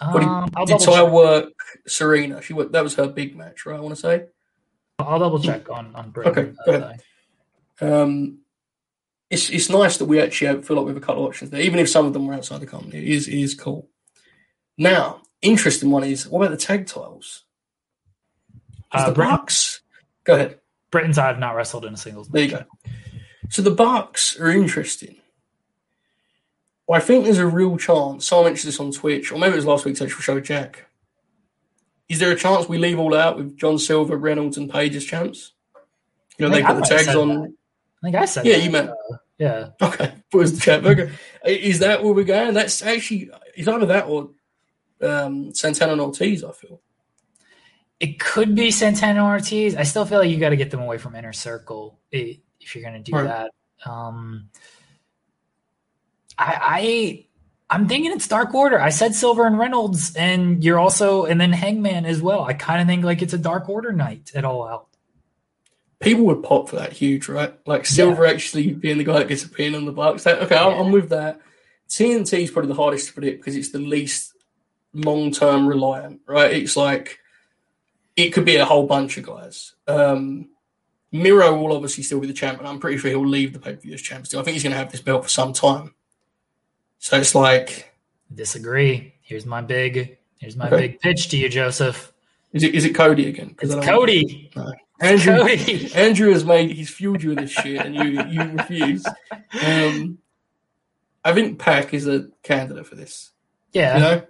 Um, did did Ty work Serena? She worked, that was her big match, right? I want to say. I'll double check on on Britt. Okay, go ahead. Um, it's it's nice that we actually feel like we have a couple of options there, even if some of them were outside the company. It is it is cool. Now, interesting one is what about the tag titles? Uh, the Britt, Bucks. Go ahead. Britt and Ty have not wrestled in a singles match. There you go. So the Bucks are interesting. Well, I think there's a real chance. Someone mentioned this on Twitch, or maybe it was last week's actual show, Jack. Is there a chance we leave All Out with John Silver, Reynolds, and Page as champs? You know, they put the tags on. That. I think I said yeah, that. you meant. Uh, yeah. Okay. It was the champ. Okay. Is that where we're going? That's actually, it's either that or um, Santana and Ortiz, I feel. It could be Santana and Ortiz. I still feel like you got to get them away from Inner Circle if you're going to do right. that. Um I, I, I'm thinking it's Dark Order. I said Silver and Reynolds, and you're also, and then Hangman as well. I kind of think like it's a Dark Order night at All Out. People would pop for that huge, right? Like Silver yeah. actually being the guy that gets a pin on the Bucks. That, okay, yeah. I'm, I'm with that. T N T is probably the hardest to predict because it's the least long-term reliant, right? It's like, it could be a whole bunch of guys. Um, Miro will obviously still be the champ, and I'm pretty sure he'll leave the pay-per-view as champ still. I think he's going to have this belt for some time. So it's like disagree. Here's my big, here's my okay. big pitch to you, Joseph. Is it is it Cody again? It's Cody. No. Andrew, it's Cody. Andrew has made he's fueled you with this shit, and you you refuse. Um, I think Pac is a candidate for this. Yeah, you know,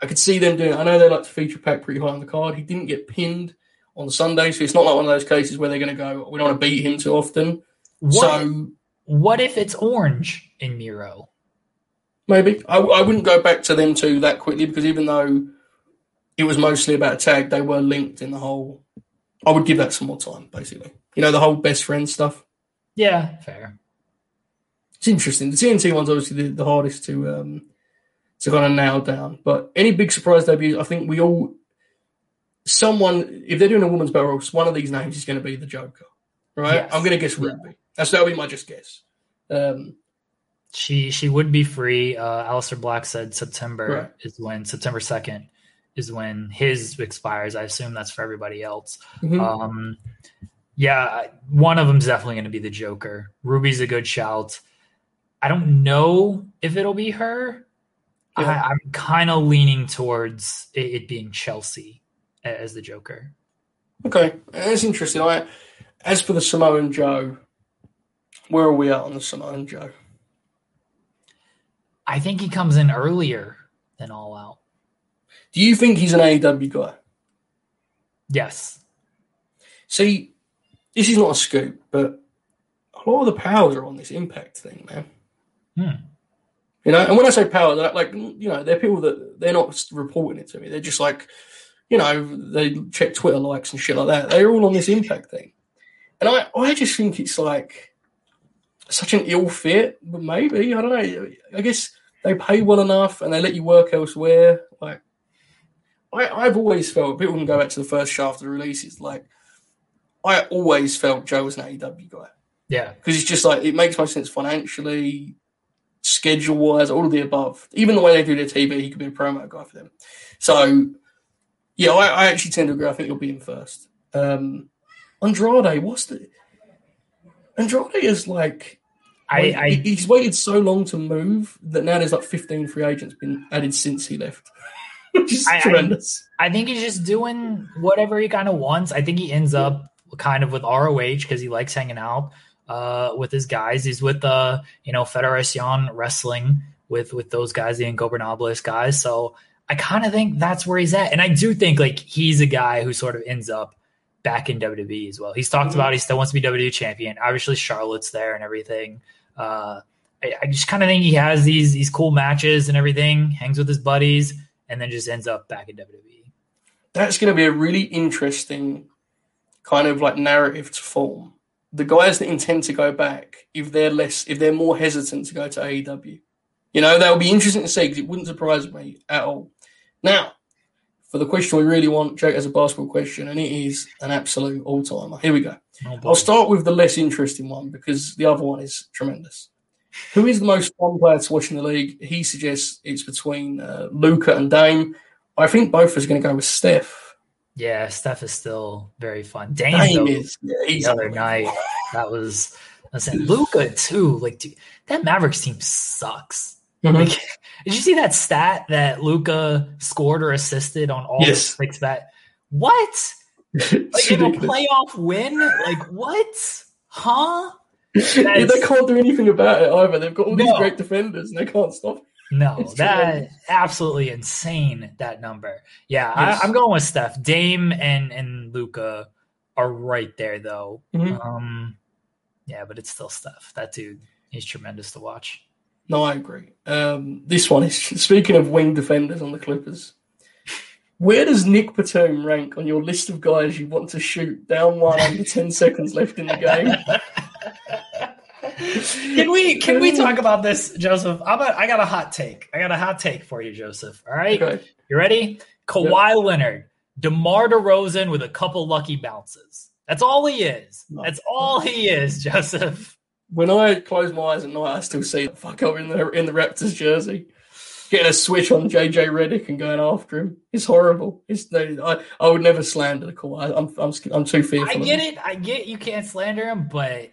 I could see them doing. I know they like to feature Pac pretty high on the card. He didn't get pinned on Sunday, so it's not like one of those cases where they're going to go. We don't want to beat him too often. What, so what if it's Orange in Miro? Maybe. I, I wouldn't go back to them two that quickly because even though it was mostly about a tag, they were linked in the whole... I would give that some more time, basically. You know, the whole best friend stuff. Yeah, fair. It's interesting. The T N T one's obviously the, the hardest to um, to kind of nail down. But any big surprise debuts, I think we all... Someone, if they're doing a women's battle royal, one of these names is going to be the Joker, right? Yes. I'm going to guess Ruby. Yeah. That's That'll be my just guess. Um She she would be free. Uh, Aleister Black said September right. is when September second is when his expires. I assume that's for everybody else. Mm-hmm. Um, yeah, one of them is definitely going to be the Joker. Ruby's a good shout. I don't know if it'll be her. Yeah. I, I'm kind of leaning towards it, it being Chelsea as the Joker. Okay, that's interesting. I, as for the Samoan Joe, where are we at on the Samoan Joe? I think he comes in earlier than All Out. Do you think he's an A E W guy? Yes. See, this is not a scoop, but a lot of the powers are on this Impact thing, man. Hmm. You know, and when I say power, they're like, you know, they're people that they're not reporting it to me. They're just like, you know, they check Twitter likes and shit like that. They're all on this Impact thing. And I, I just think it's like such an ill fit, but maybe, I don't know. I guess they pay well enough and they let you work elsewhere. Like, I, I've always felt, people can go back to the first shaft of the releases, like, I always felt Joe was an A E W guy. Yeah. Because it's just like, it makes most sense financially, schedule-wise, all of the above. Even the way they do their T V, he could be a promo guy for them. So, yeah, I, I actually tend to agree. I think he'll be in first. Um, Andrade, what's the... Andrade is like... I, I He's waited so long to move that now there's like fifteen free agents been added since he left. Which is I, tremendous. I, I think he's just doing whatever he kind of wants. I think he ends up kind of with R O H because he likes hanging out uh with his guys. He's with uh you know Federacion Wrestling with with those guys, the Ingobernables guys. So I kind of think that's where he's at, and I do think like he's a guy who sort of ends up back in W W E as well. He's talked mm-hmm. about he still wants to be W W E champion. Obviously Charlotte's there and everything. Uh, I, I just kind of think he has these these cool matches and everything, hangs with his buddies, and then just ends up back in W W E. That's going to be a really interesting kind of like narrative to form. The guys that intend to go back, if they're less, if they're more hesitant to go to A E W, you know, that would be interesting to see because it wouldn't surprise me at all. Now, for the question we really want, Jake has a basketball question, and it is an absolute all-timer. Here we go. Oh, I'll start with the less interesting one because the other one is tremendous. Who is the most fun player to watch in the league? He suggests it's between uh, Luka and Dame. I think both is going to go with Steph. Yeah, Steph is still very fun. Dame, Dame though, is yeah, the other night. That was I was saying Luka too. Like dude, that Mavericks team sucks. Mm-hmm. Like, did you see that stat that Luka scored or assisted on all yes. the six that what? Like in a playoff win? Like what? Huh? Yeah, they can't do anything about it either. They've got all no. these great defenders and they can't stop it. No, it's that tremendous. Absolutely insane, that number. Yeah, yes. I, I'm going with Steph. Dame and, and Luka are right there, though. Mm-hmm. Um, yeah, but it's still Steph. That dude is tremendous to watch. No, I agree. Um, this one is, speaking of wing defenders on the Clippers, where does Nick Batum rank on your list of guys you want to shoot down one under ten seconds left in the game? Can we can we talk about this, Joseph? I'm a, I got a hot take. I got a hot take for you, Joseph. All right? Okay. You ready? Kawhi yep. Leonard, DeMar DeRozan with a couple lucky bounces. That's all he is. No. That's all he is, Joseph. When I close my eyes at night, I still see the fucker in the, in the Raptors jersey getting a switch on J J Redick and going after him. It's horrible. It's I, I would never slander the Kawhi. I'm, I'm, I'm too fearful. I get it. I get you can't slander him, but...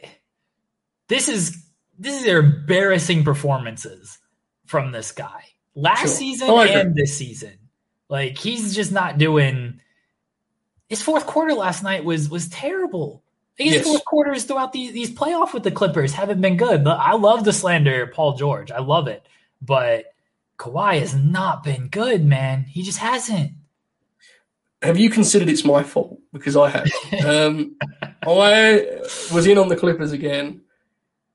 This is this is embarrassing performances from this guy last sure. season oh, and this season. Like he's just not doing. His fourth quarter last night was was terrible. His yes. fourth quarters throughout these these playoffs with the Clippers haven't been good. But I love the slander Paul George. I love it, but Kawhi has not been good, man. He just hasn't. Have you considered it's my fault? Because I have. um, I was in on the Clippers again.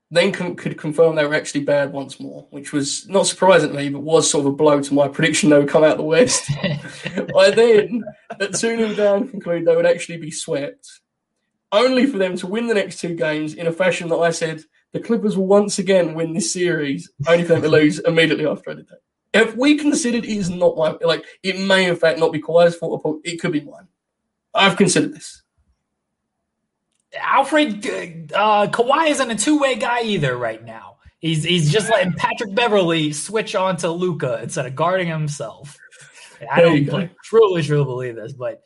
Then con- could confirm they were actually bad once more, which was not surprisingly, but was sort of a blow to my prediction they would come out of the West. I then, at two nil down, concluded they would actually be swept, only for them to win the next two games in a fashion that I said the Clippers will once again win this series, only for them to lose immediately after I did that. If we considered it is not my like, it may in fact not be Kawhi's fault, it could be mine. I've considered this. Alfred uh, Kawhi isn't a two-way guy either right now. He's he's just letting Patrick Beverly switch on to Luka instead of guarding himself. I don't like, truly, truly believe this, but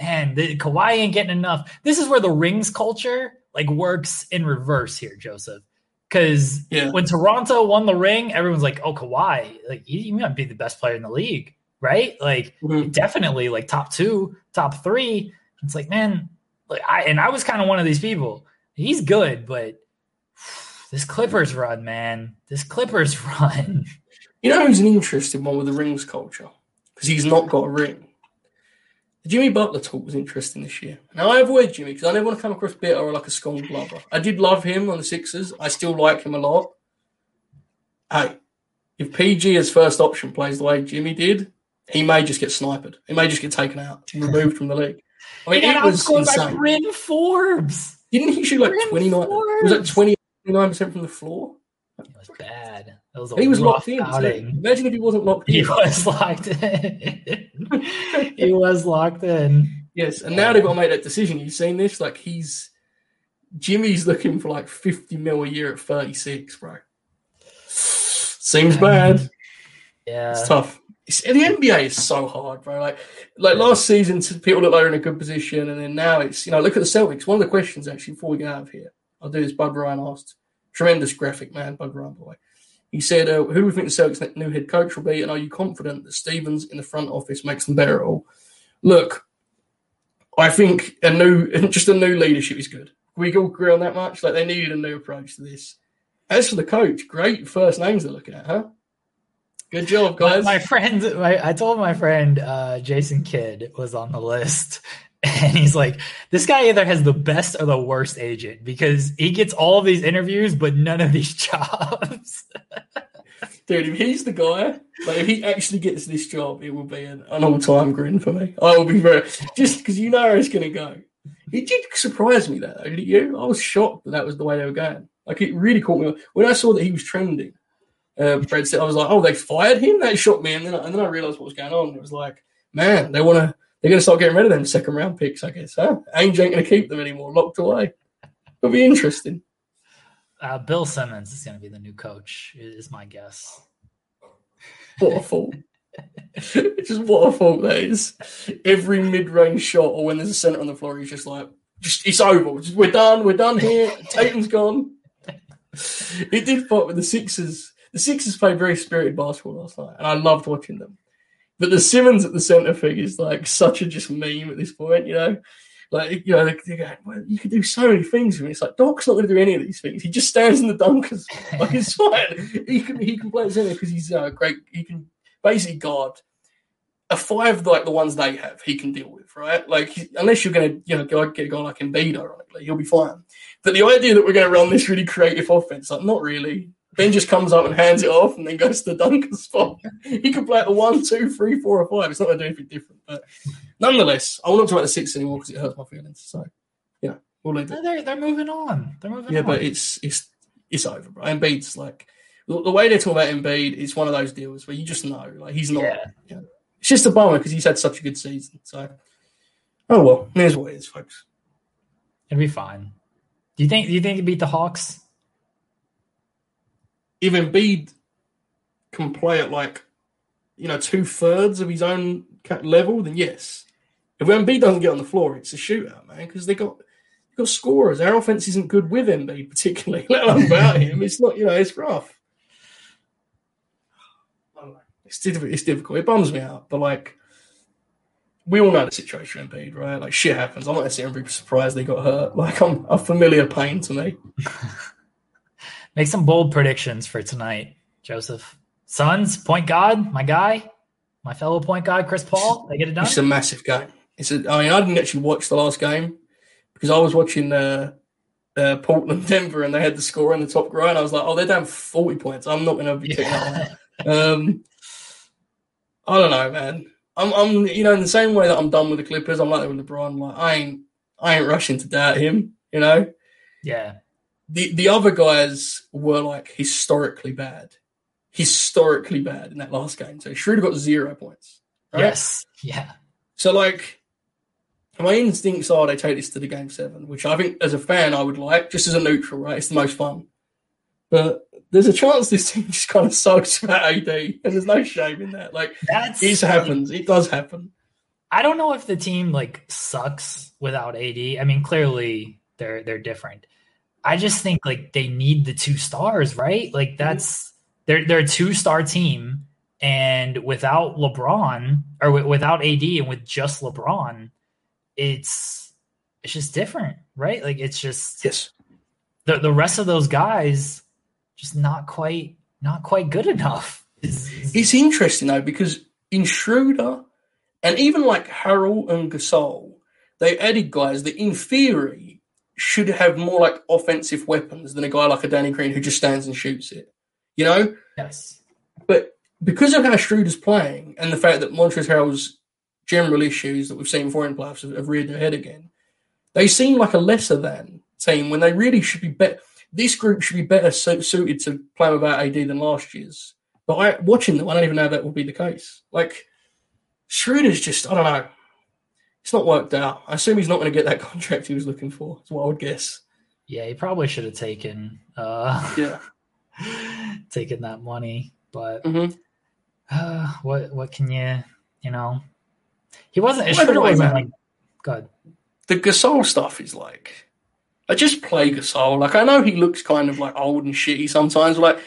man, the, Kawhi ain't getting enough. This is where the rings culture like works in reverse here, Joseph. Because yeah. when Toronto won the ring, everyone's like, "Oh, Kawhi, like he, he might be the best player in the league, right? Like mm-hmm. definitely, like top two, top three." It's like, man. Like I and I was kind of one of these people. He's good, but this Clippers run, man. This Clippers run. You know who's an interesting one with the rings culture? Because he's not got a ring. The Jimmy Butler talk was interesting this year. Now, I avoid Jimmy because I never want to come across bitter or like a scorned lover. I did love him on the Sixers. I still like him a lot. hey, if P G as first option plays the way Jimmy did, he may just get sniped. He may just get taken out and removed from the league. I mean, it was insane. By Bryn Forbes. Didn't he shoot like twenty-nine? Was it twenty-nine percent from the floor? That was bad. That was a he was locked in. Imagine if he wasn't locked in. He was locked in. He was locked in. Yes, and yeah. Now they've got to make that decision. You've seen this? Like, he's Jimmy's looking for like fifty mil a year at thirty-six, bro. Seems yeah. bad. Yeah. It's tough. It's, the N B A is so hard, bro. Like, like yeah. last season, people looked like they were in a good position, and then now it's, you know, look at the Celtics. One of the questions, actually, before we get out of here, I'll do this. Bud Ryan asked. Tremendous graphic, man, Bud Ryan, boy. He said, uh, who do we think the Celtics' new head coach will be, and are you confident that Stevens in the front office makes them better at all? Look, I think a new, just a new leadership is good. We all agree on that much. Like, they needed a new approach to this. As for the coach, great first names they're looking at, huh? Good job, guys. My, my friend, my, I told my friend uh, Jason Kidd was on the list. And he's like, this guy either has the best or the worst agent because he gets all of these interviews, but none of these jobs. Dude, if he's the guy, like if he actually gets this job, it will be an, an all-time grin for me. I will be very just because you know how it's going to go. It did surprise me that, though, didn't you? I was shocked that that was the way they were going. Like it really caught me when I saw that he was trending. Uh, Brad said, I was like, oh, they fired him? That shocked me. And then, and then I realized what was going on. It was like, man, they want to. They're going to start getting rid of them second-round picks, I guess. Huh? Ainge ain't going to keep them anymore, locked away. It'll be interesting. Uh, Bill Simmons is going to be the new coach, is my guess. What a fault. Just what a fault that is. Every mid-range shot or when there's a centre on the floor, he's just like, just it's over. Just, we're done. We're done here. Tatum's gone. It did fight with the Sixers. The Sixers played very spirited basketball last night, and I loved watching them. But the Simmons at the centre thing is like such a just meme at this point, you know? Like, you know, they're going, well, you could do so many things with him. It's like, Doc's not going to do any of these things. He just stands in the dunkers. Like, it's fine. He can, he can play the centre because he's uh, great. He can basically guard a five like the ones they have, he can deal with, right? Like, unless you're going to, you know, go get a guy like Embiid, ironically, you'll be fine. But the idea that we're going to run this really creative offense, like, not really. Ben just comes up and hands it off and then goes to the dunker spot. He could play at the one, two, three, four, or five. It's not going to do anything different. But nonetheless, I will not talk about the six anymore because it hurts my feelings. So, yeah, we'll leave it. No, they're, they're moving on. They're moving yeah, on. Yeah, but it's it's it's over, bro. Embiid's like – the way they talk about Embiid, it's one of those deals where you just know. Like, he's not yeah. – you know, it's just a bummer because he's had such a good season. So, oh, well, here's what it is, folks. It'll be fine. Do you think, do you think it beat the Hawks? If Embiid can play at like, you know, two thirds of his own level, then yes. If Embiid doesn't get on the floor, it's a shootout, man, because they got they got scorers. Our offense isn't good with Embiid, particularly. Let alone without him, it's not, you know, it's rough. It's difficult. It's difficult. It bums me out, but like, we all know the situation with Embiid, right? Like, shit happens. I'm not necessarily surprised they got hurt. Like, I'm a familiar pain to me. Make some bold predictions for tonight, Joseph. Suns, point guard, my guy, my fellow point guard, Chris Paul. They get it done. It's a massive game. It's a, I mean, I didn't actually watch the last game because I was watching uh, uh, Portland, Denver, and they had the score in the top row, and I was like, oh, they're down forty points. I'm not going to be taking that one. Um, I don't know, man. I'm, I'm, you know, in the same way that I'm done with the Clippers, I'm like that with LeBron. Like, I ain't, I ain't rushing to doubt him. You know? Yeah. The the other guys were, like, historically bad. Historically bad in that last game. So Schroeder got zero points. Right? Yes. Yeah. So, like, my instincts are they take this to the game seven, which I think as a fan I would like, just as a neutral, right? It's the most fun. But there's a chance this team just kind of sucks about A D, and there's no shame in that. Like, it happens. It does happen. I don't know if the team, like, sucks without A D. I mean, clearly they're they're different. I just think, like, they need the two stars, right? Like, that's – they're they're a two-star team, and without LeBron – or w- without A D and with just LeBron, it's it's just different, right? Like, it's just yes. – the, the rest of those guys just not quite not quite good enough. It's interesting, though, because in Schroeder and even, like, Harrell and Gasol, they added guys that, in theory – should have more like offensive weapons than a guy like a Danny Green who just stands and shoots it. you know? Yes. But because of how Shrewd is playing and the fact that Montrezl's general issues that we've seen before in playoffs have, have reared their head again, they seem like a lesser than team when they really should be better. This group should be better so- suited to play without A D than last year's. But I, watching them, I don't even know if that will be the case. Like, Schroeder's just, I don't know. It's not worked out. I assume he's not going to get that contract he was looking for. That's what I would guess. Yeah, he probably should have taken uh, yeah. taken that money. But mm-hmm. uh, what what can you, you know? He wasn't, well, Schroeder wasn't like, good. The Gasol stuff is like, I just play Gasol. Like, I know he looks kind of like old and shitty sometimes. Like,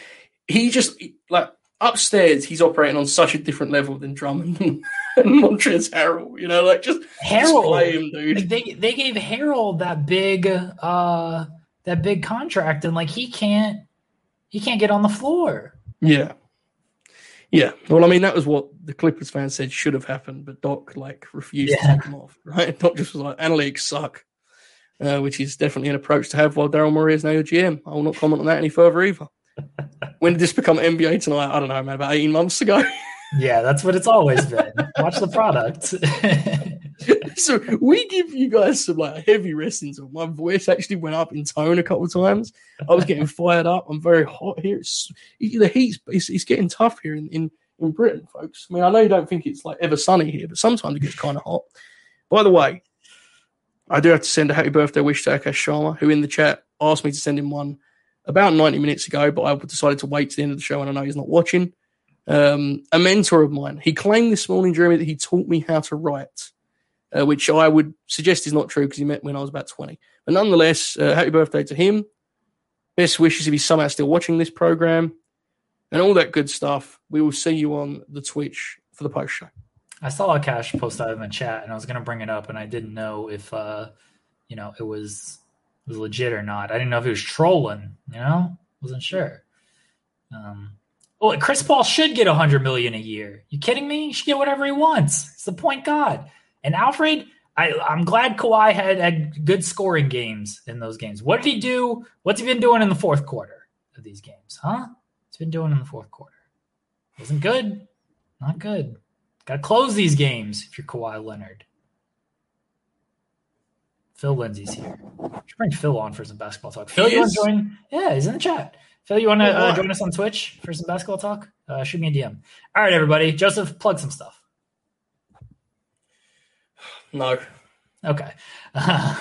he just, like, upstairs, he's operating on such a different level than Drummond and, and Montrezl Harrell. You know, like, just, just play him, dude. Like, they they gave Harrell that big uh, that big contract, and like he can't he can't get on the floor. Yeah, yeah. Well, I mean, that was what the Clippers fans said should have happened, but Doc like refused yeah. to take him off. Right? Doc just was like, analytics suck. Uh, which is definitely an approach to have while Daryl Morey is now your G M. I will not comment on that any further either. When did this become N B A Tonight? I don't know, man, about eighteen months ago. Yeah, that's what it's always been. Watch the product. So we give you guys some like heavy wrestling. So my voice actually went up in tone a couple of times. I was getting fired up. I'm very hot here. It's, the heat's it's, it's getting tough here in, in, in Britain, folks. I mean, I know you don't think it's like ever sunny here, but sometimes it gets kind of hot. By the way, I do have to send a happy birthday wish to Akash Sharma, who in the chat asked me to send him one about ninety minutes ago, but I decided to wait to the end of the show, and I know he's not watching. Um, a mentor of mine, he claimed this morning, Jeremy, that he taught me how to write, uh, which I would suggest is not true because he met when I was about twenty. But nonetheless, uh, happy birthday to him. Best wishes if he's somehow still watching this program and all that good stuff. We will see you on the Twitch for the post show. I saw Akash post out in the chat, and I was going to bring it up, and I didn't know if, uh, you know, it was it was legit or not. I didn't know if he was trolling. You know, wasn't sure. Um, well, Chris Paul should get a hundred million a year. You kidding me? He should get whatever he wants. He's the point guard. And Alfred, I, I'm glad Kawhi had, had good scoring games in those games. What did he do? What's he been doing in the fourth quarter of these games? Huh? What's he been doing in the fourth quarter? Wasn't good. Not good. Got to close these games if you're Kawhi Leonard. Phil Lindsay's here. Should bring Phil on for some basketball talk. Phil, he you is? want to join? Yeah, he's in the chat. Phil, you want to uh, join us on Twitch for some basketball talk? Uh, shoot me a D M. All right, everybody. Joseph, plug some stuff. No. Okay. Uh,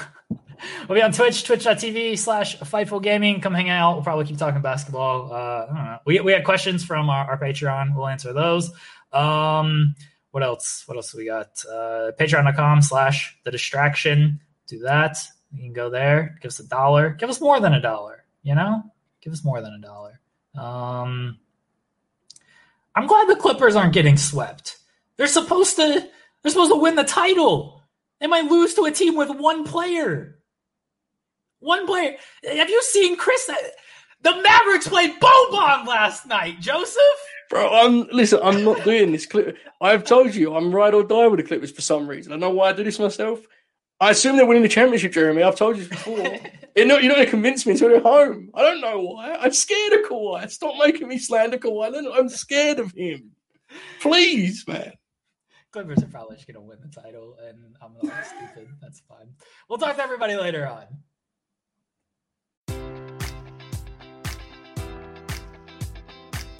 we'll be on Twitch, twitch.tv slash Fightful Gaming. Come hang out. We'll probably keep talking basketball. Uh, I don't know. We, we had questions from our, our Patreon. We'll answer those. Um, what else? What else we got? Uh, patreon.com slash the distraction. Do that. You can go there. Give us a dollar. Give us more than a dollar, you know? Give us more than a dollar. Um, I'm glad the Clippers aren't getting swept. They're supposed to, they're supposed to win the title. They might lose to a team with one player. One player. Have you seen Chris? The Mavericks played Boban last night, Joseph. Bro, I'm listen, I'm not doing this clip. I've told you, I'm ride or die with the Clippers for some reason. I know why I do this myself. I assume they're winning the championship, Jeremy. I've told you before. You're not, you're not going to convince me until they're home. I don't know why. I'm scared of Kawhi. Stop making me slander Kawhi. I'm scared of him. Please, man. Clippers are probably just going to win the title, and I'm not stupid. That's fine. We'll talk to everybody later on.